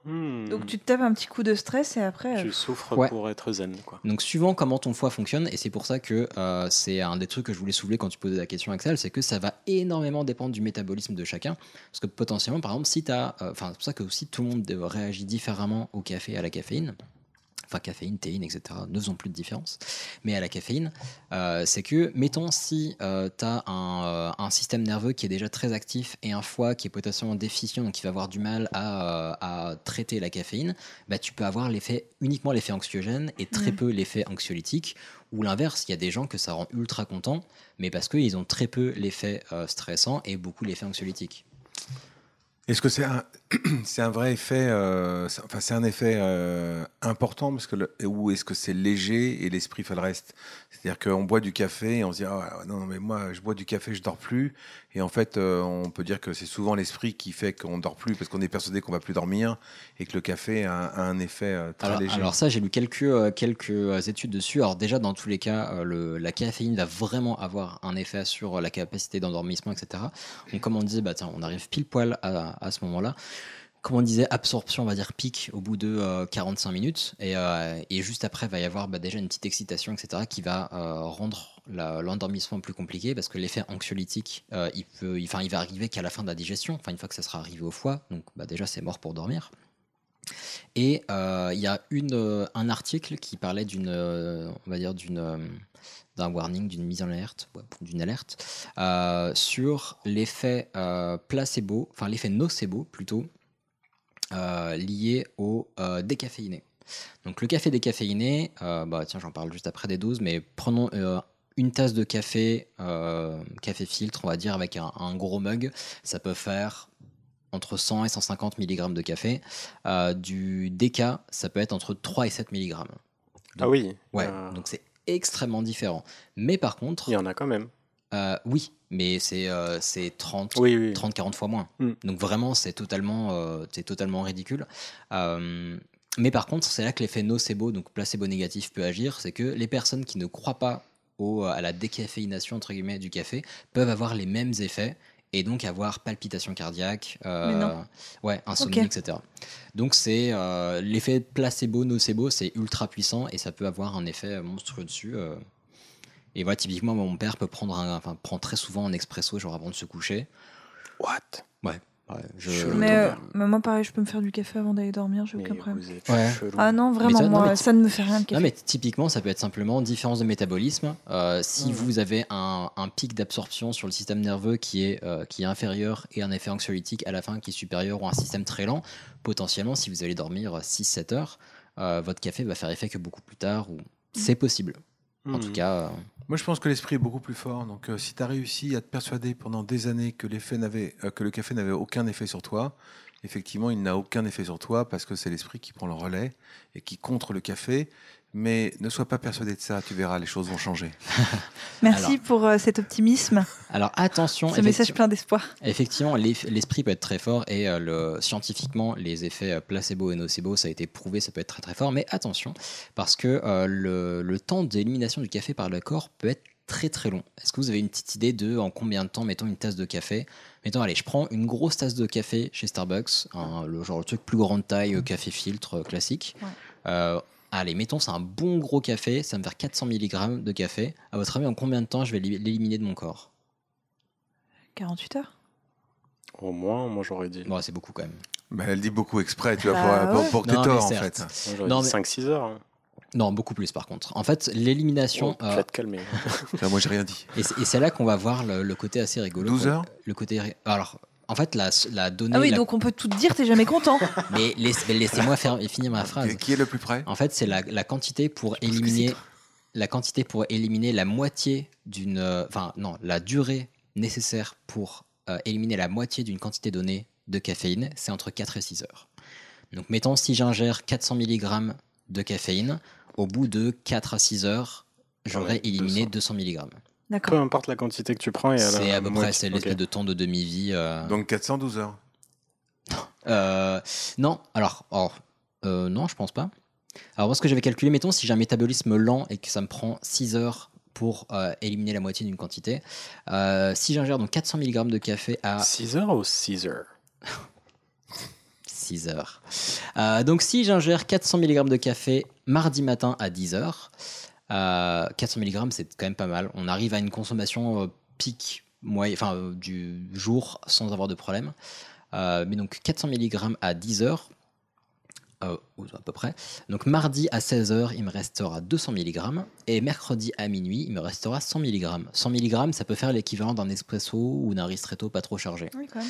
Hmm. Donc, tu te tapes un petit coup de stress et après... Tu euh... souffres ouais. pour être zen, quoi. Donc, suivant comment ton foie fonctionne, et c'est pour ça que euh, c'est un des trucs que je voulais soulever quand tu posais la question, Axel, c'est que ça va énormément dépendre du métabolisme de chacun. Parce que potentiellement, par exemple, si t'as... Enfin, euh, c'est pour ça que aussi tout le monde réagit différemment au café et à la caféine. Enfin, caféine, théine, et cetera ne faisons plus de différence. Mais à la caféine, euh, c'est que, mettons, si euh, tu as un, euh, un système nerveux qui est déjà très actif et un foie qui est potentiellement déficient, donc qui va avoir du mal à, euh, à traiter la caféine, bah, tu peux avoir l'effet, uniquement l'effet anxiogène et très mmh. peu l'effet anxiolytique. Ou l'inverse, il y a des gens que ça rend ultra contents, mais parce qu'ils ont très peu l'effet euh, stressant et beaucoup l'effet anxiolytique. Est-ce que c'est un, c'est un vrai effet, euh, c'est, enfin c'est un effet euh, important parce que le, ou est-ce que c'est léger et l'esprit fait le reste? C'est-à-dire qu'on boit du café et on se dit ah, non, non mais moi je bois du café, je dors plus, et en fait euh, on peut dire que c'est souvent l'esprit qui fait qu'on dort plus parce qu'on est persuadé qu'on va plus dormir et que le café a, a un effet euh, très alors, léger. Alors ça j'ai lu quelques euh, quelques études dessus. Alors déjà dans tous les cas euh, le, la caféine va vraiment avoir un effet sur la capacité d'endormissement, et cetera. Donc comme on disait bah tiens on arrive pile poil à à ce moment-là, comme on disait, absorption, on va dire pic au bout de euh, quarante-cinq minutes, et, euh, et juste après va y avoir bah, déjà une petite excitation, et cetera, qui va euh, rendre la, l'endormissement plus compliqué parce que l'effet anxiolytique, euh, il peut, il, il va arriver qu'à la fin de la digestion, enfin une fois que ça sera arrivé au foie, donc bah, déjà c'est mort pour dormir. Et il euh, y a une, euh, un article qui parlait d'une, euh, on va dire d'une euh, d'un warning, d'une mise en alerte, ouais, d'une alerte euh, sur l'effet euh, placebo, enfin l'effet nocebo plutôt euh, lié au euh, décaféiné. Donc le café décaféiné, euh, bah tiens j'en parle juste après des doses, mais prenons euh, une tasse de café, euh, café filtre, on va dire avec un, un gros mug, ça peut faire entre cent et cent cinquante milligrammes de café. Euh, du déca, ça peut être entre trois et sept milligrammes. Donc, ah oui ouais, euh... donc c'est extrêmement différent. Mais par contre... Il y en a quand même. Euh, oui, mais c'est, euh, c'est trente, oui, oui. trente à quarante fois moins. Mm. Donc vraiment, c'est totalement, euh, c'est totalement ridicule. Euh, mais par contre, c'est là que l'effet nocebo, donc placebo négatif, peut agir. C'est que les personnes qui ne croient pas au, à la décaféination entre guillemets, du café peuvent avoir les mêmes effets et donc avoir palpitations cardiaques, euh, ouais, insomnie, okay. et cetera. Donc c'est, euh, l'effet placebo-nocebo, c'est ultra puissant et ça peut avoir un effet monstrueux dessus. Euh. Et voilà, typiquement, mon père peut prendre, un, enfin, prend très souvent un expresso, genre avant de se coucher. What? Ouais. Ouais, je... mais, euh, mais moi pareil je peux me faire du café avant d'aller dormir, j'ai mais aucun problème ouais. ah non vraiment ça, moi non, mais, ça ne me fait rien le café. Non mais typiquement ça peut être simplement différence de métabolisme euh, si mmh. vous avez un, un pic d'absorption sur le système nerveux qui est, euh, qui est inférieur et un effet anxiolytique à la fin qui est supérieur ou un système très lent, potentiellement si vous allez dormir six à sept heures euh, votre café va faire effet que beaucoup plus tard ou... mmh. c'est possible mmh. en tout cas euh... Moi, je pense que l'esprit est beaucoup plus fort. Donc, euh, si tu as réussi à te persuader pendant des années que, l'effet n'avait, euh, que le café n'avait aucun effet sur toi, effectivement, il n'a aucun effet sur toi parce que c'est l'esprit qui prend le relais et qui contre le café. Mais ne sois pas persuadé de ça, tu verras, les choses vont changer. Merci alors, pour euh, cet optimisme. Alors, attention. Ce message plein d'espoir. Effectivement, l'esprit peut être très fort et euh, le, scientifiquement, les effets placebo et nocebo, ça a été prouvé, ça peut être très très fort. Mais attention, parce que euh, le, le temps d'élimination du café par le corps peut être très très long. Est-ce que vous avez une petite idée de en combien de temps, mettons une tasse de café, mettons, allez, je prends une grosse tasse de café chez Starbucks, hein, le genre le truc plus grande taille, café filtre classique. Ouais. Euh, Allez, mettons, c'est un bon gros café, ça me fait quatre cents milligrammes de café. À votre avis, en combien de temps je vais l'éliminer de mon corps? quarante-huit heures? Au moins, moi j'aurais dit. Bon, c'est beaucoup quand même. Mais elle dit beaucoup exprès, tu vois, ah, pour, ouais. pour, pour que t'aies tort en fait. Moi, j'aurais non, dit mais... cinq six heures. Hein. Non, beaucoup plus par contre. En fait, l'élimination... Oh, euh... Tu vas te calmer. Là, moi, j'ai rien dit. Et c'est, et c'est là qu'on va voir le, le côté assez rigolo. douze heures? Le côté... Alors... En fait, la, la donnée... Ah oui, la... donc on peut tout te dire, t'es jamais content. Mais laisse, laissez-moi faire, finir ma phrase. Qui est le plus près? En fait, c'est la, la, quantité pour éliminer, la quantité pour éliminer la moitié d'une... Enfin, non, la durée nécessaire pour euh, éliminer la moitié d'une quantité donnée de caféine, c'est entre quatre et six heures. Donc, mettons, si j'ingère quatre cents milligrammes de caféine, au bout de quatre à six heures, j'aurai ouais, éliminé deux cents milligrammes. D'accord. Peu importe la quantité que tu prends. Et c'est à peu près c'est l'espèce okay. de temps de demi-vie. Euh... Donc quatre cent douze heures. euh, non, alors, or, euh, non, je pense pas. Alors moi, ce que j'avais calculé, mettons, si j'ai un métabolisme lent et que ça me prend six heures pour euh, éliminer la moitié d'une quantité, euh, si j'ingère donc quatre cents milligrammes de café à... six heures ou six heures six heures. Euh, donc si j'ingère quatre cents milligrammes de café mardi matin à dix heures, euh, quatre cents milligrammes, c'est quand même pas mal. On arrive à une consommation euh, pic moyen, enfin, euh, du jour sans avoir de problème. Euh, mais donc quatre cents milligrammes à dix heures, euh, à peu près. Donc mardi à seize heures, il me restera deux cents milligrammes. Et mercredi à minuit, il me restera cent milligrammes. cent milligrammes, ça peut faire l'équivalent d'un espresso ou d'un ristretto pas trop chargé. Oui, quand même.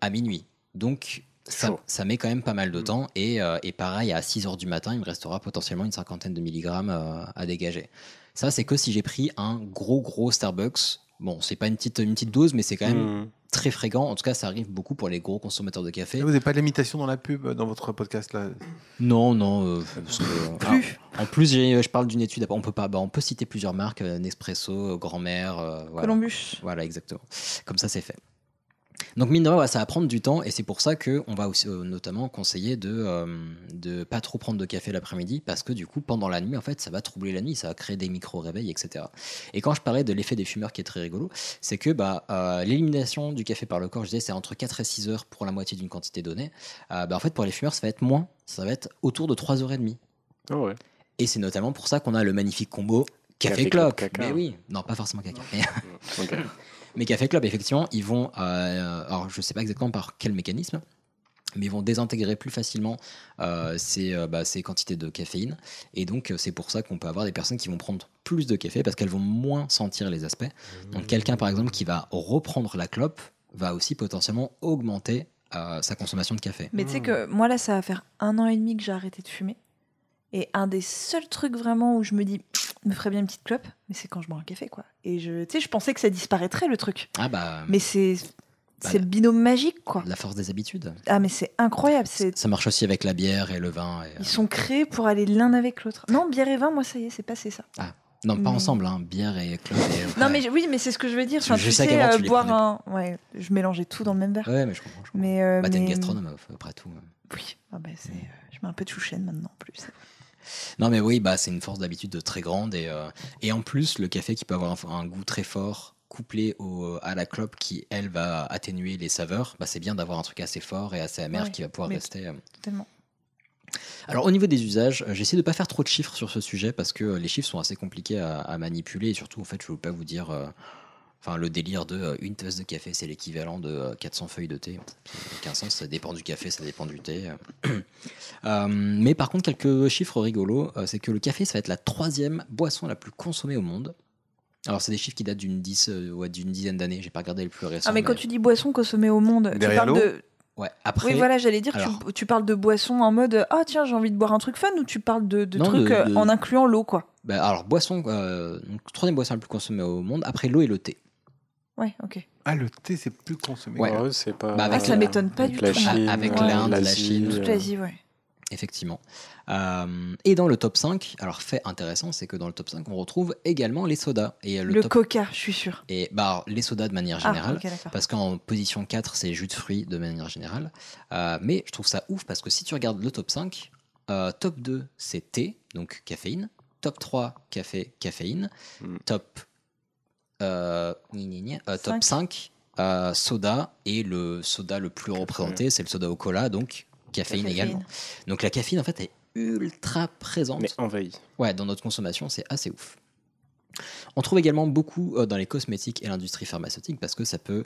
À minuit. Donc... Ça, ça met quand même pas mal de temps et, euh, et pareil, à six heures du matin, il me restera potentiellement une cinquantaine de milligrammes euh, à dégager. Ça, c'est que si j'ai pris un gros gros Starbucks. Bon, c'est pas une petite, une petite dose, mais c'est quand même mmh. très fréquent. En tout cas, ça arrive beaucoup pour les gros consommateurs de café. Là, vous n'avez pas de limitation dans la pub, dans votre podcast là? Non, non. Euh, parce que, plus. Alors, en plus, j'ai, je parle d'une étude. On peut, pas, bah, on peut citer plusieurs marques, euh, Nespresso, Grand-Mère. Euh, voilà. Columbus. Voilà, exactement. Comme ça, c'est fait. Donc mine de rien, ça va prendre du temps et c'est pour ça qu'on va aussi, euh, notamment conseiller de ne euh, pas trop prendre de café l'après-midi parce que du coup, pendant la nuit, en fait, ça va troubler la nuit, ça va créer des micro-réveils, et cetera. Et quand je parlais de l'effet des fumeurs qui est très rigolo, c'est que bah, euh, l'élimination du café par le corps, je disais, c'est entre quatre et six heures pour la moitié d'une quantité donnée. Euh, bah, en fait, pour les fumeurs, ça va être moins, ça va être autour de trois heures trente. Oh ouais. Et c'est notamment pour ça qu'on a le magnifique combo café-clope. Mais oui, non, pas forcément caca. Mais... okay. Mais Café Club, effectivement, ils vont, euh, alors je ne sais pas exactement par quel mécanisme, mais ils vont désintégrer plus facilement euh, ces, euh, bah, ces quantités de caféine. Et donc, c'est pour ça qu'on peut avoir des personnes qui vont prendre plus de café parce qu'elles vont moins sentir les aspects. Donc, quelqu'un, par exemple, qui va reprendre la clope va aussi potentiellement augmenter euh, sa consommation de café. Mais tu sais que moi, là, ça va faire un an et demi que j'ai arrêté de fumer. Et un des seuls trucs vraiment où je me dis, me ferait bien une petite clope, mais c'est quand je bois un café, quoi. Et je, tu sais, je pensais que ça disparaîtrait le truc. Ah bah. Mais c'est, bah, c'est le binôme magique, quoi. La force des habitudes. Ah mais c'est incroyable. C'est... Ça marche aussi avec la bière et le vin. Et, euh... Ils sont créés pour aller l'un avec l'autre. Non, bière et vin, moi ça y est, c'est passé ça. Ah non, pas mais... ensemble, hein. Bière et clope. Et... non mais oui, mais c'est ce que je veux dire. Enfin, je tu sais, sais euh, tu boire prenais... un, ouais, je mélangeais tout dans le même verre. Ouais, mais je comprends. Je comprends. Mais euh, bah t'es mais... une gastronome après tout. Oui, ah bah, c'est, je mets un peu de chouchen maintenant en plus. Non mais oui, bah, c'est une force d'habitude très grande et, euh, et en plus le café qui peut avoir un, un goût très fort couplé au, à la clope qui elle va atténuer les saveurs, bah, c'est bien d'avoir un truc assez fort et assez amer, ouais, qui va pouvoir rester euh... tellement. Alors au niveau des usages, j'essaie de ne pas faire trop de chiffres sur ce sujet parce que les chiffres sont assez compliqués à, à manipuler et surtout en fait je ne veux pas vous dire euh, enfin, le délire de euh, une tasse de café c'est l'équivalent de euh, quatre cents feuilles de thé. Aucun sens, ça dépend du café, ça dépend du thé. euh, mais par contre, quelques chiffres rigolos, euh, c'est que le café, ça va être la troisième boisson la plus consommée au monde. Alors, c'est des chiffres qui datent d'une, dix, euh, ouais, d'une dizaine d'années, j'ai pas regardé le plus récent. Ah, mais, mais quand tu dis boisson consommée au monde, derrière tu parles de... Ouais, après... Oui, voilà, j'allais dire, alors... tu, tu parles de boisson en mode « Ah, oh, tiens, j'ai envie de boire un truc fun » ou tu parles de, de non, trucs de, de... en incluant l'eau, quoi. Bah, alors, boisson, euh, donc, troisième boisson la plus consommée au monde, après l'eau et le thé. Ouais, ok. Ah, le thé, c'est plus consommé. Ouais, ouais c'est pas. Bah, avec, ah, ça m'étonne pas du tout. Chine, avec ouais, l'Inde, la Chine. Toute l'Asie, ouais. Effectivement. Euh, et dans le top cinq, alors, fait intéressant, c'est que dans le top cinq, on retrouve également les sodas. Et le le top... coca, je suis sûr. Et bah, alors, les sodas de manière générale. Ah, okay, d'accord. Parce qu'en position quatre, c'est jus de fruits de manière générale. Euh, mais je trouve ça ouf parce que si tu regardes le top cinq, euh, top deux, c'est thé, donc caféine. Top trois, café, caféine. Mm. Top. Euh, gna gna gna, euh, top cinq, euh, soda, et le soda le plus représenté, c'est le soda au cola, donc caféine, caféine également. Donc la caféine en fait est ultra présente. Mais envahie. Ouais, dans notre consommation, c'est assez ouf. On trouve également beaucoup euh, dans les cosmétiques et l'industrie pharmaceutique parce que ça peut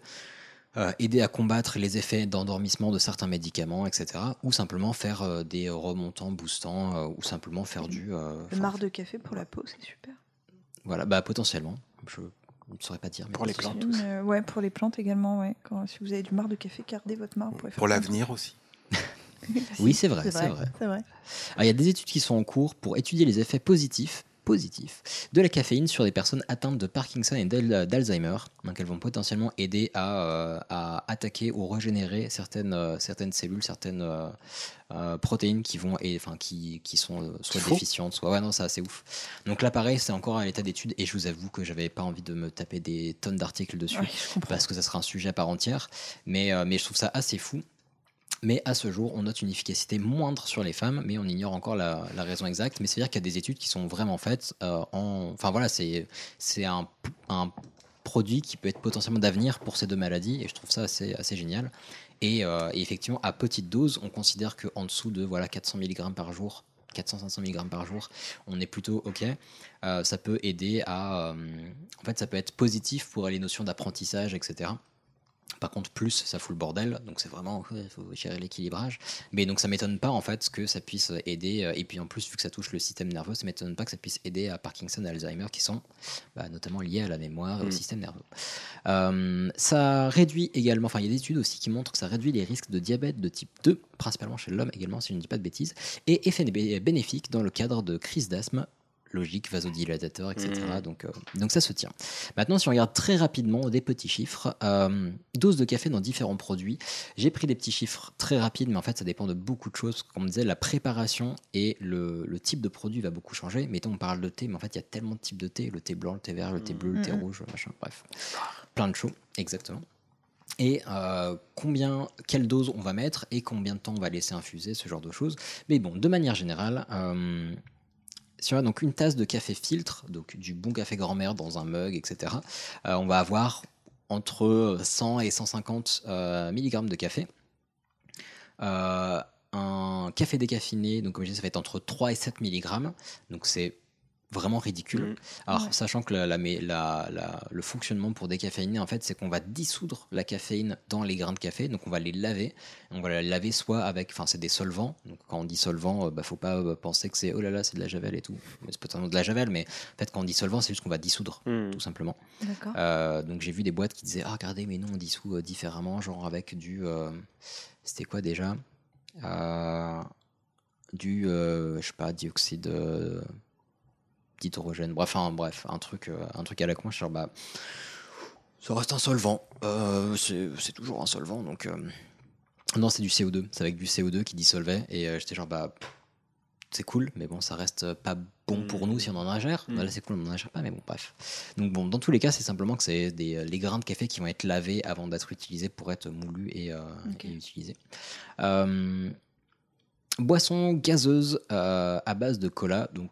euh, aider à combattre les effets d'endormissement de certains médicaments, et cetera. Ou simplement faire euh, des remontants, boostants, euh, ou simplement faire du. Euh, le marc de café pour la peau, c'est super. Voilà, bah potentiellement. Je... On ne saurait pas dire. Mais pour les plantes aussi. Euh, ouais, pour les plantes également. Ouais. Quand, si vous avez du marc de café, gardez votre marc. Pour, pour l'avenir aussi. Oui, c'est vrai. C'est vrai. C'est vrai. C'est vrai. Alors, il y a des études qui sont en cours pour étudier les effets positifs, positifs de la caféine sur des personnes atteintes de Parkinson et d'Alzheimer. Donc, elles vont potentiellement aider à, euh, à attaquer ou régénérer certaines, euh, certaines cellules, certaines euh, euh, protéines qui, vont, et, qui, qui sont euh, soit Faux. déficientes, soit... Ouais, non, ça, c'est ouf. Donc là, pareil, c'est encore à l'état d'étude et je vous avoue que je n'avais pas envie de me taper des tonnes d'articles dessus, ouais, parce que ça sera un sujet à part entière. Mais, euh, mais je trouve ça assez fou. mais à ce jour, on note une efficacité moindre sur les femmes, mais on ignore encore la, la raison exacte. Mais c'est-à-dire qu'il y a des études qui sont vraiment faites euh, en... Enfin voilà, c'est, c'est un, un produit qui peut être potentiellement d'avenir pour ces deux maladies, et je trouve ça assez, assez génial. Et, euh, et effectivement, à petite dose, on considère qu'en dessous de voilà, quatre cents milligrammes par jour, quatre cents à cinq cents milligrammes par jour, on est plutôt OK. Euh, ça peut aider à... Euh, en fait, ça peut être positif pour les notions d'apprentissage, et cetera. Par contre, plus, ça fout le bordel. Donc, c'est vraiment... Il faut gérer l'équilibrage. Mais donc, ça ne m'étonne pas, en fait, que ça puisse aider... Et puis, en plus, vu que ça touche le système nerveux, ça ne m'étonne pas que ça puisse aider à Parkinson et Alzheimer, qui sont bah, notamment liés à la mémoire et mmh. au système nerveux. Euh, ça réduit également... Enfin, il y a des études aussi qui montrent que ça réduit les risques de diabète de type deux, principalement chez l'homme également, si je ne dis pas de bêtises, et effet bénéfique dans le cadre de crises d'asthme, logique, vasodilatateur, et cetera. Mmh. Donc, euh, donc ça se tient. Maintenant, si on regarde très rapidement des petits chiffres, euh, dose de café dans différents produits. J'ai pris des petits chiffres très rapides, mais en fait, ça dépend de beaucoup de choses. Comme on disait, la préparation et le, le type de produit va beaucoup changer. Mettons, on parle de thé, mais en fait, il y a tellement de types de thé. Le thé blanc, le thé vert, le thé bleu, le thé mmh. rouge, machin, bref. Plein de choses, exactement. Et euh, combien, quelle dose on va mettre et combien de temps on va laisser infuser, ce genre de choses. Mais bon, de manière générale... Euh, Si on a donc une tasse de café filtre, donc du bon café grand-mère dans un mug, et cetera, euh, on va avoir entre cent et cent cinquante euh, milligrammes de café. Euh, un café décaféiné, donc comme je disais, ça va être entre trois et sept milligrammes, donc c'est vraiment ridicule. Mmh. Alors, ouais. sachant que la, la, la, la, le fonctionnement pour décaféiner, en fait, c'est qu'on va dissoudre la caféine dans les grains de café, donc on va les laver. On va les laver soit avec, enfin, c'est des solvants. Donc, quand on dit solvant, bah, faut pas penser que c'est oh là là, c'est de la javel et tout. C'est potentiellement de la javel, mais en fait, quand on dit solvant, c'est juste qu'on va dissoudre, mmh. tout simplement. D'accord. Euh, donc, j'ai vu des boîtes qui disaient ah, regardez, mais nous, on dissout euh, différemment, genre avec du. Euh, c'était quoi déjà euh, Du, euh, je sais pas, dioxyde. Euh, hydrogène, bref, hein, bref, un truc, euh, un truc à la con, je suis genre, bah, ça reste un solvant, euh, c'est, c'est toujours un solvant, donc euh, non, c'est du C O deux, c'est avec du C O deux qui dissolvait, et euh, j'étais genre, bah, c'est cool, mais bon, ça reste pas bon pour nous si on en ingère. Mmh. Là, c'est cool, on en ingère pas, mais bon, bref. Donc bon, dans tous les cas, c'est simplement que c'est des, les grains de café qui vont être lavés avant d'être utilisés pour être moulus et, euh, okay. et utilisés. Euh, boisson gazeuse euh, à base de cola, donc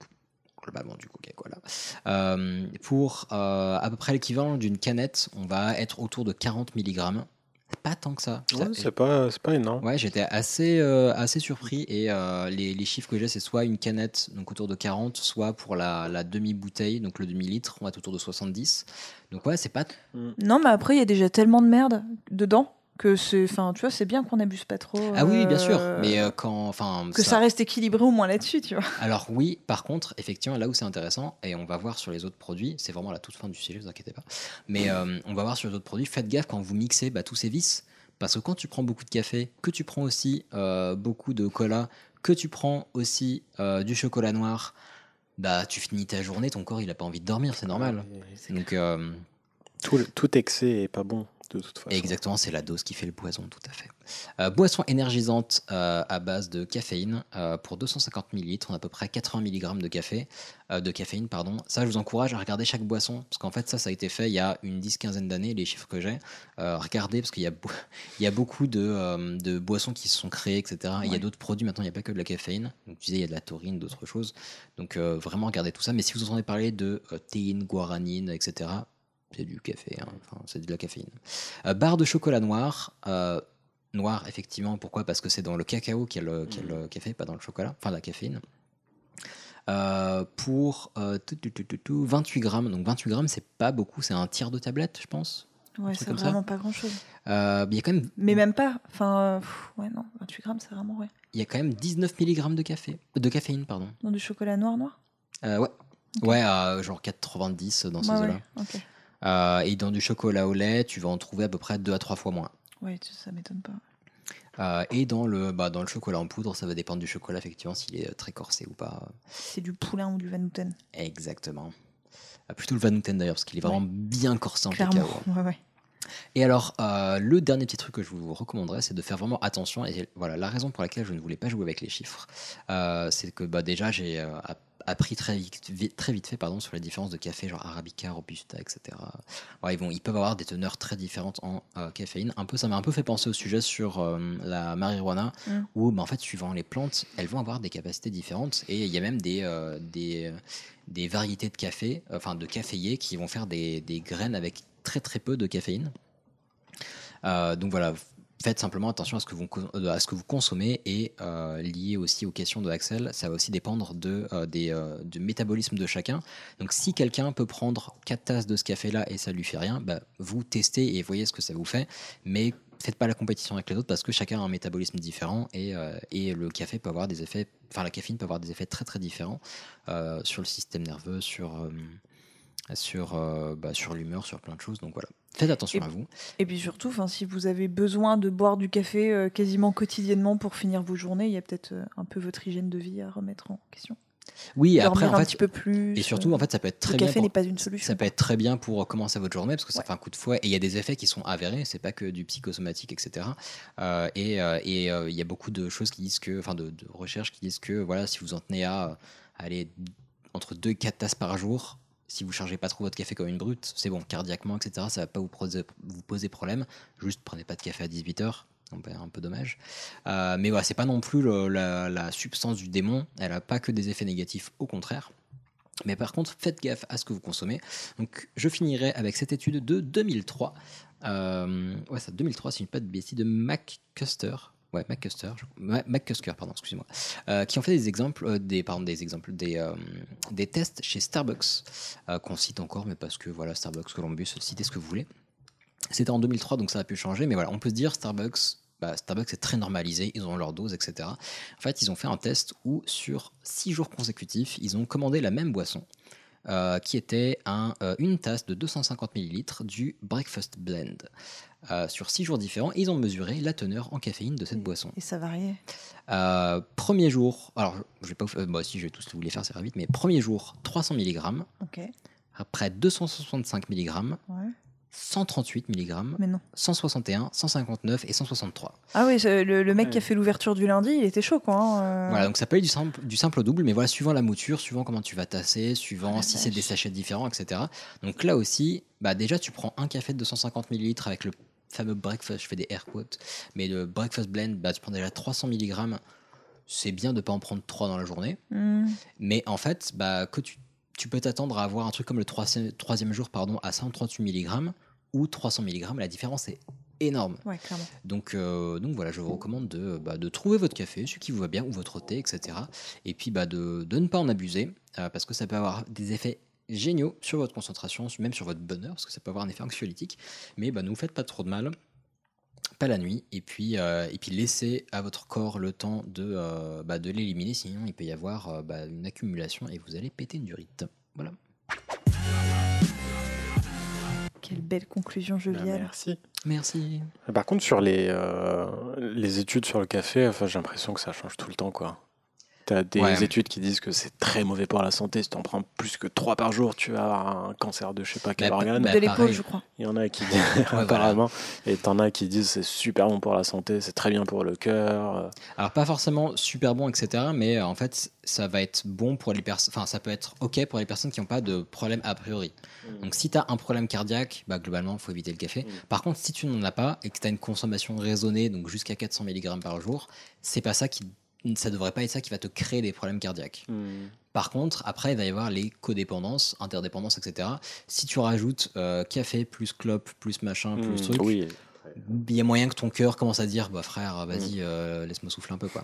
globalement du Coca-Cola. Euh, pour euh, à peu près l'équivalent d'une canette, on va être autour de quarante milligrammes. Pas tant que ça. Ouais, ça c'est, pas, c'est pas énorme. Ouais, j'étais assez, euh, assez surpris. Et euh, les, les chiffres que j'ai, c'est soit une canette, donc autour de quarante, soit pour la, la demi-bouteille, donc le demi-litre, on va être autour de soixante-dix. Donc ouais, c'est pas... T- non, mais après, il y a déjà tellement de merde dedans. Que c'est, enfin, tu vois, c'est bien qu'on n'abuse pas trop. Euh, ah oui, bien sûr, mais euh, quand, enfin, que ça... ça reste équilibré au moins là-dessus, tu vois. Alors oui, par contre, effectivement, là où c'est intéressant, et on va voir sur les autres produits, c'est vraiment la toute fin du sujet, vous inquiétez pas. Mais euh, on va voir sur les autres produits, faites gaffe quand vous mixez bah, tous ces vices, parce que quand tu prends beaucoup de café, que tu prends aussi euh, beaucoup de cola, que tu prends aussi euh, du chocolat noir, bah tu finis ta journée, ton corps il a pas envie de dormir, c'est normal. Oui, oui, c'est Donc euh... tout, le, tout excès est pas bon. De toute façon. Exactement, c'est la dose qui fait le poison, tout à fait. Euh, boisson énergisante euh, à base de caféine euh, pour deux cent cinquante millilitres, on a à peu près quatre-vingts milligrammes de café, euh, de caféine, pardon. Ça, je vous encourage à regarder chaque boisson, parce qu'en fait, ça, ça a été fait il y a une dix-quinzaine d'années, les chiffres que j'ai. Euh, regardez, parce qu'il y a, bo- il y a beaucoup de, euh, de boissons qui se sont créées, et cetera. Ouais. Et il y a d'autres produits, maintenant, il n'y a pas que de la caféine. Donc, tu disais, il y a de la taurine, d'autres choses. Donc, euh, vraiment, regardez tout ça. Mais si vous entendez parler de euh, théine, guaranine, et cetera, c'est du café, hein. Enfin, c'est de la caféine. Euh, barre de chocolat noir. Euh, noir, effectivement. Pourquoi ? Parce que c'est dans le cacao qu'il y a le, qu'il y a le café, pas dans le chocolat. Enfin, la caféine. Euh, pour euh, tout, tout, tout, tout, vingt-huit grammes. Donc, vingt-huit grammes, c'est pas beaucoup. C'est un tiers de tablette, je pense. Ouais, c'est vraiment ça. Pas grand-chose. Euh, mais, y a quand même... mais même pas. Enfin, euh, pff, ouais, non. vingt-huit grammes, c'est vraiment, ouais. Il y a quand même dix-neuf milligrammes de café. De caféine, pardon. Dans du chocolat noir, noir ? euh, Ouais. Okay. Ouais, euh, genre quatre-vingt-dix dans ces bah, eaux-là. Ouais. Ok. Euh, et dans du chocolat au lait, tu vas en trouver à peu près deux à trois fois moins. Oui, ça ne m'étonne pas. Euh, et dans le, bah, dans le chocolat en poudre, ça va dépendre du chocolat, effectivement, s'il est très corsé ou pas. C'est du poulain ou du Van Houten. Exactement. Ah, plutôt le Van Houten, d'ailleurs, parce qu'il est vraiment ouais. bien corsé en cacao. Ouais, ouais. Et alors, euh, le dernier petit truc que je vous recommanderais, c'est de faire vraiment attention. Et voilà, la raison pour laquelle je ne voulais pas jouer avec les chiffres, euh, c'est que bah, déjà, j'ai... Euh, appris très vite, très vite fait pardon, sur les différences de café, genre Arabica, Robusta, et cetera. Alors, ils, vont, ils peuvent avoir des teneurs très différentes en euh, caféine. Un peu, ça m'a un peu fait penser au sujet sur euh, la marijuana, mm. où bah, en fait, suivant les plantes, elles vont avoir des capacités différentes. Et il y a même des, euh, des, des variétés de café, enfin euh, de caféiers, qui vont faire des, des graines avec très très peu de caféine. Euh, donc voilà, faites simplement attention à ce que vous, à ce que vous consommez et euh, lié aussi aux questions de Axel, ça va aussi dépendre de, euh, des, euh, du métabolisme de chacun. Donc si quelqu'un peut prendre quatre tasses de ce café-là et ça lui fait rien, bah, vous testez et voyez ce que ça vous fait, mais faites pas la compétition avec les autres parce que chacun a un métabolisme différent et, euh, et le café peut avoir des effets, enfin la caféine peut avoir des effets très très différents euh, sur le système nerveux, sur... Euh, sur, euh, bah, sur l'humeur, sur plein de choses, donc voilà, faites attention et, à vous et puis surtout, si vous avez besoin de boire du café euh, quasiment quotidiennement pour finir vos journées, il y a peut-être euh, un peu votre hygiène de vie à remettre en question. Oui, dormir après, en fait, un petit peu plus, et surtout, en fait, ça peut être très le bien. Le café pour, n'est pas une solution. Ça peut être très bien pour commencer votre journée parce que ça ouais. fait un coup de fouet. Et il y a des effets qui sont avérés. C'est pas que du psychosomatique, et cetera. Euh, et et euh, il y a beaucoup de choses qui disent que, enfin, de, de recherches qui disent que, voilà, si vous en tenez à, à aller entre deux et quatre tasses par jour. Si vous ne chargez pas trop votre café comme une brute, c'est bon, cardiaquement, et cetera, ça ne va pas vous poser, vous poser problème. Juste, prenez pas de café à dix-huit heures, un peu dommage. Euh, mais voilà, ce n'est pas non plus le, la, la substance du démon, elle n'a pas que des effets négatifs, au contraire. Mais par contre, faites gaffe à ce que vous consommez. Donc, je finirai avec cette étude de deux mille trois. Euh, ouais, ça, deux mille trois, c'est une patte de B S I de McCusker. Ouais, McCusker, McCusker, pardon, excusez-moi, euh, qui ont fait des exemples, euh, des, pardon, des exemples, des, euh, des tests chez Starbucks, euh, qu'on cite encore, mais parce que voilà, Starbucks, Columbus, citez ce que vous voulez. C'était en deux mille trois, donc ça a pu changer, mais voilà, on peut se dire Starbucks, bah, Starbucks est très normalisé, ils ont leur dose, et cetera. En fait, ils ont fait un test où, sur six jours consécutifs, ils ont commandé la même boisson, euh, qui était un, euh, une tasse de deux cent cinquante millilitres du Breakfast Blend. Euh, sur six jours différents, ils ont mesuré la teneur en caféine de cette et, boisson. Et ça variait. Euh, premier jour, alors je vais pas, euh, moi aussi je vais tous vous les faire, ça va vite, mais premier jour trois cents milligrammes, okay. Après deux cent soixante-cinq milligrammes, ouais. cent trente-huit milligrammes, mais non. cent soixante et un, cent cinquante-neuf et cent soixante-trois. Ah oui, le, le mec qui a fait l'ouverture du lundi, il était chaud quoi. Hein, euh... Voilà, donc ça peut être du simple, du simple au double, mais voilà, suivant la mouture, suivant comment tu vas tasser, suivant ah, si vache. C'est des sachets différents, et cetera. Donc là aussi, bah, déjà tu prends un café de deux cent cinquante millilitres avec le fameux breakfast, je fais des air quotes, mais le breakfast blend, bah, tu prends déjà trois cents milligrammes, c'est bien de ne pas en prendre trois dans la journée, mm. mais en fait, bah, que tu, tu peux t'attendre à avoir un truc comme le troisième jour pardon, à cent trente-huit milligrammes ou trois cents milligrammes, la différence est énorme. Ouais, clairement. Donc, euh, donc voilà, je vous recommande de, bah, de trouver votre café, celui qui vous va bien, ou votre thé, et cetera. Et puis bah, de, de ne pas en abuser, euh, parce que ça peut avoir des effets géniaux sur votre concentration, même sur votre bonheur, parce que ça peut avoir un effet anxiolytique, mais bah, ne vous faites pas trop de mal, pas la nuit, et puis, euh, et puis laissez à votre corps le temps de, euh, bah, de l'éliminer, sinon il peut y avoir euh, bah, une accumulation et vous allez péter une durite. Voilà. Quelle belle conclusion joviale. Ben, merci. Merci. Par contre, sur les, euh, les études sur le café, enfin, j'ai l'impression que ça change tout le temps, quoi. T'as des ouais. études qui disent que c'est très mauvais pour la santé. Si t'en prends plus que trois par jour, tu as un cancer de je sais pas quel bah, organe. Bah, de l'épaule, je crois. Il y en a qui disent, ouais, apparemment, voilà. Et t'en as qui disent c'est super bon pour la santé, c'est très bien pour le cœur. Alors pas forcément super bon, et cetera. Mais euh, en fait, ça va être bon pour les personnes. Enfin, ça peut être ok pour les personnes qui n'ont pas de problème a priori. Mmh. Donc si t'as un problème cardiaque, bah globalement, faut éviter le café. Mmh. Par contre, si tu n'en as pas et que t'as une consommation raisonnée, donc jusqu'à quatre cents milligrammes par jour, c'est pas ça qui ça ne devrait pas être ça qui va te créer des problèmes cardiaques. Mmh. Par contre, après, il va y avoir les codépendances, interdépendances, et cetera. Si tu rajoutes euh, café plus clope plus machin plus mmh, truc, oui. Il y a moyen que ton cœur commence à dire bah, « Frère, vas-y, euh, laisse-moi souffler un peu. » quoi.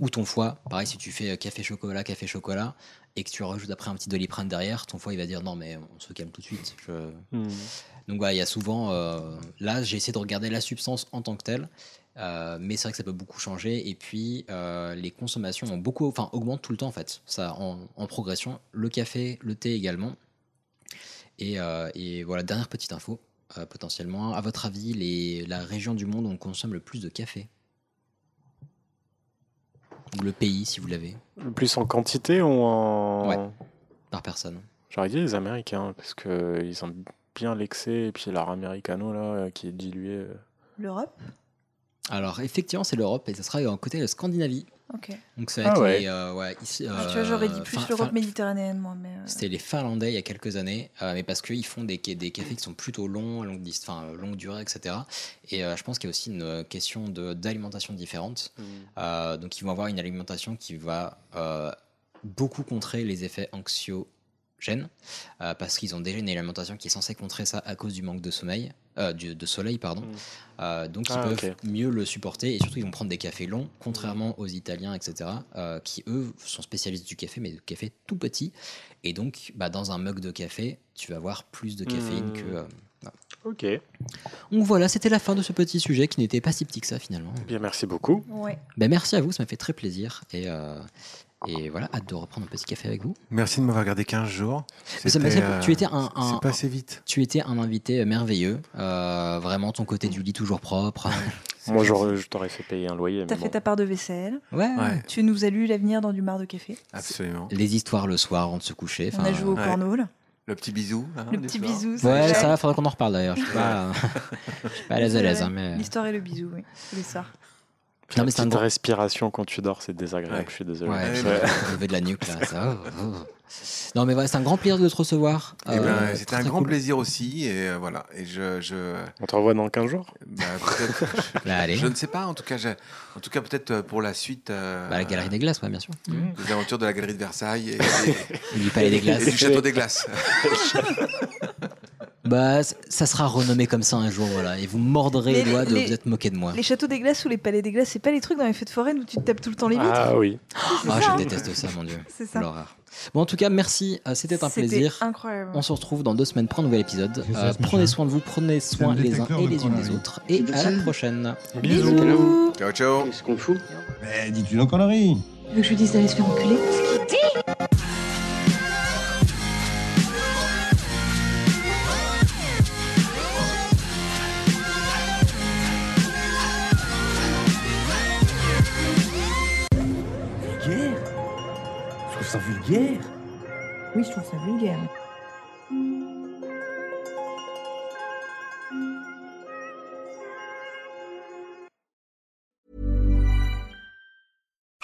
Ou ton foie, pareil, si tu fais café-chocolat, café-chocolat, et que tu rajoutes après un petit doliprane derrière, ton foie, il va dire « Non, mais on se calme tout de suite. Je... » mmh. Donc voilà, il y a souvent... Euh, là, j'ai essayé de regarder la substance en tant que telle, Euh, mais c'est vrai que ça peut beaucoup changer et puis euh, les consommations ont beaucoup, enfin, augmentent tout le temps en fait, ça en, en progression, le café, le thé également et, euh, et voilà, dernière petite info euh, potentiellement, à votre avis les, la région du monde où on consomme le plus de café ou le pays si vous l'avez le plus en quantité ou en... Ouais, par personne j'aurais dit les Américains parce qu'ils ont bien l'excès et puis leur Americano là qui est dilué. L'Europe ? Alors effectivement c'est l'Europe et ça sera en côté de la Scandinavie Okay. Donc ça a ah été, ouais. Euh, ouais, ici, euh, tu vois, j'aurais dit plus fin, l'Europe fin, méditerranéenne, moi. Mais euh... C'était les Finlandais il y a quelques années, euh, mais parce qu'ils font des, des cafés qui sont plutôt longs, longue, enfin, longue durée, et cetera. Et euh, je pense qu'il y a aussi une question de, d'alimentation différente. Mmh. Euh, donc ils vont avoir une alimentation qui va euh, beaucoup contrer les effets anxiogènes, euh, parce qu'ils ont déjà une alimentation qui est censée contrer ça à cause du manque de sommeil. Euh, du, de soleil pardon mm. euh, donc ils ah, peuvent okay. mieux le supporter, et surtout ils vont prendre des cafés longs, contrairement aux Italiens, etc., euh, qui eux sont spécialistes du café, mais de café tout petit, et donc bah, dans un mug de café tu vas avoir plus de caféine mm. que euh, ok donc voilà, c'était la fin de ce petit sujet qui n'était pas si petit que ça finalement. Bien, merci beaucoup. Ouais. Ben, merci à vous, ça m'a fait très plaisir, et euh, et voilà, hâte de reprendre un petit café avec vous. Merci de m'avoir gardé quinze jours. Ça, euh, tu étais un, un, c'est passé vite. Tu étais un invité merveilleux. Euh, vraiment, ton côté du lit toujours propre. Moi, genre, je t'aurais fait payer un loyer. T'as fait bon. ta part de vaisselle. Ouais. ouais. Tu nous as lu L'avenir dans du marc de café. Absolument. Les histoires le soir avant de se coucher. On a joué au ouais. corneau, là. Le petit bisou. Hein, le petit soir. bisou. Ça ouais, ça, il faudrait qu'on en reparle d'ailleurs. Je suis pas, je suis pas à l'aise à l'aise. Hein, mais... L'histoire et le bisou, oui. Les soirs. Non, mais c'est une respiration quand tu dors, c'est désagréable. Ouais. Je suis désolé. Ouais, je vais lever de la nuque là. Ça. Non, mais voilà, c'est un grand plaisir de te recevoir. Euh, eh ben, c'était un grand cool. plaisir aussi, et euh, voilà. Et je, je. On te revoit dans quinze jours. Bah, peut-être. je, là, allez. Je ne sais pas. En tout cas, j'ai... en tout cas, peut-être pour la suite. Euh... Bah, la Galerie des Glaces, ouais, bien sûr. Mmh. Les aventures de la Galerie de Versailles et, et... du Palais des Glaces et du Château des Glaces. Bah, ça sera renommé comme ça un jour, voilà. Et vous mordrez les, les doigts de les, vous être moqué de moi. Les châteaux des glaces ou les palais des glaces, c'est pas les trucs dans les fêtes foraines où tu te tapes tout le temps les vitres. Ah oui. C'est ah, ça, je hein. déteste ça, mon Dieu. C'est ça. L'horreur. Bon, en tout cas, merci. C'était un C'était plaisir. Incroyable. On se retrouve dans deux semaines pour un nouvel épisode. Euh, prenez soin de vous, prenez soin les uns et les unes des autres. Et à la prochaine. Bisous. Bisous. Ciao, ciao. Qu'est-ce qu'on fout ? Mais dis-tu nos conneries ? Tu veux que je lui dise d'aller se faire enculer ? Ce qu'il dit ? Je trouve ça vulgaire. Oui, je trouve ça vulgaire.